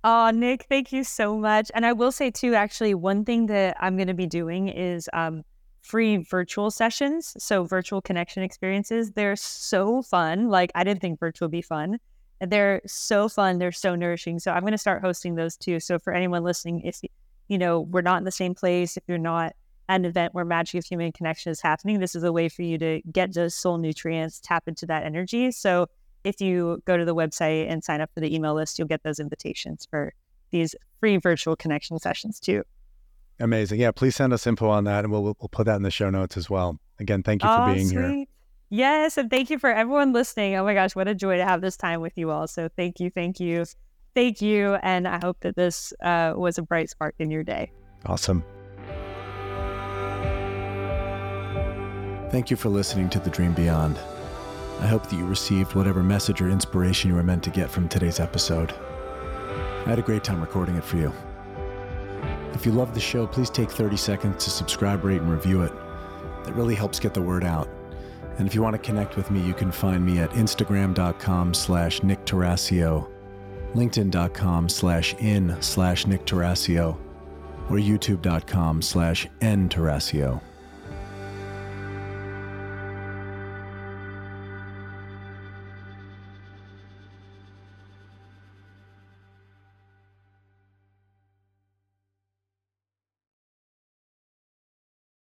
Oh, Nick, thank you so much. And I will say too, actually, one thing that I'm going to be doing is um, free virtual sessions. So virtual connection experiences, they're so fun. Like, I didn't think virtual would be fun. They're so fun. They're so nourishing. So I'm going to start hosting those too. So for anyone listening, if, you know, we're not in the same place, if you're not at an event where Magic of Human Connection is happening, this is a way for you to get those soul nutrients, tap into that energy. So if you go to the website and sign up for the email list, you'll get those invitations for these free virtual connection sessions too. Amazing. Yeah, please send us info on that, and we'll we'll put that in the show notes as well. Again, thank you for oh, being sweet. here. Yes, and thank you for everyone listening. Oh my gosh, what a joy to have this time with you all. So thank you, thank you, thank you. And I hope that this uh, was a bright spark in your day. Awesome. Thank you for listening to The Dream Beyond. I hope that you received whatever message or inspiration you were meant to get from today's episode. I had a great time recording it for you. If you love the show, please take thirty seconds to subscribe, rate, and review it. That really helps get the word out. And if you want to connect with me, you can find me at Instagram.com slash Nick Tarasio, LinkedIn.com slash in slash Nick Tarasio, or YouTube.com slash N Tarasio.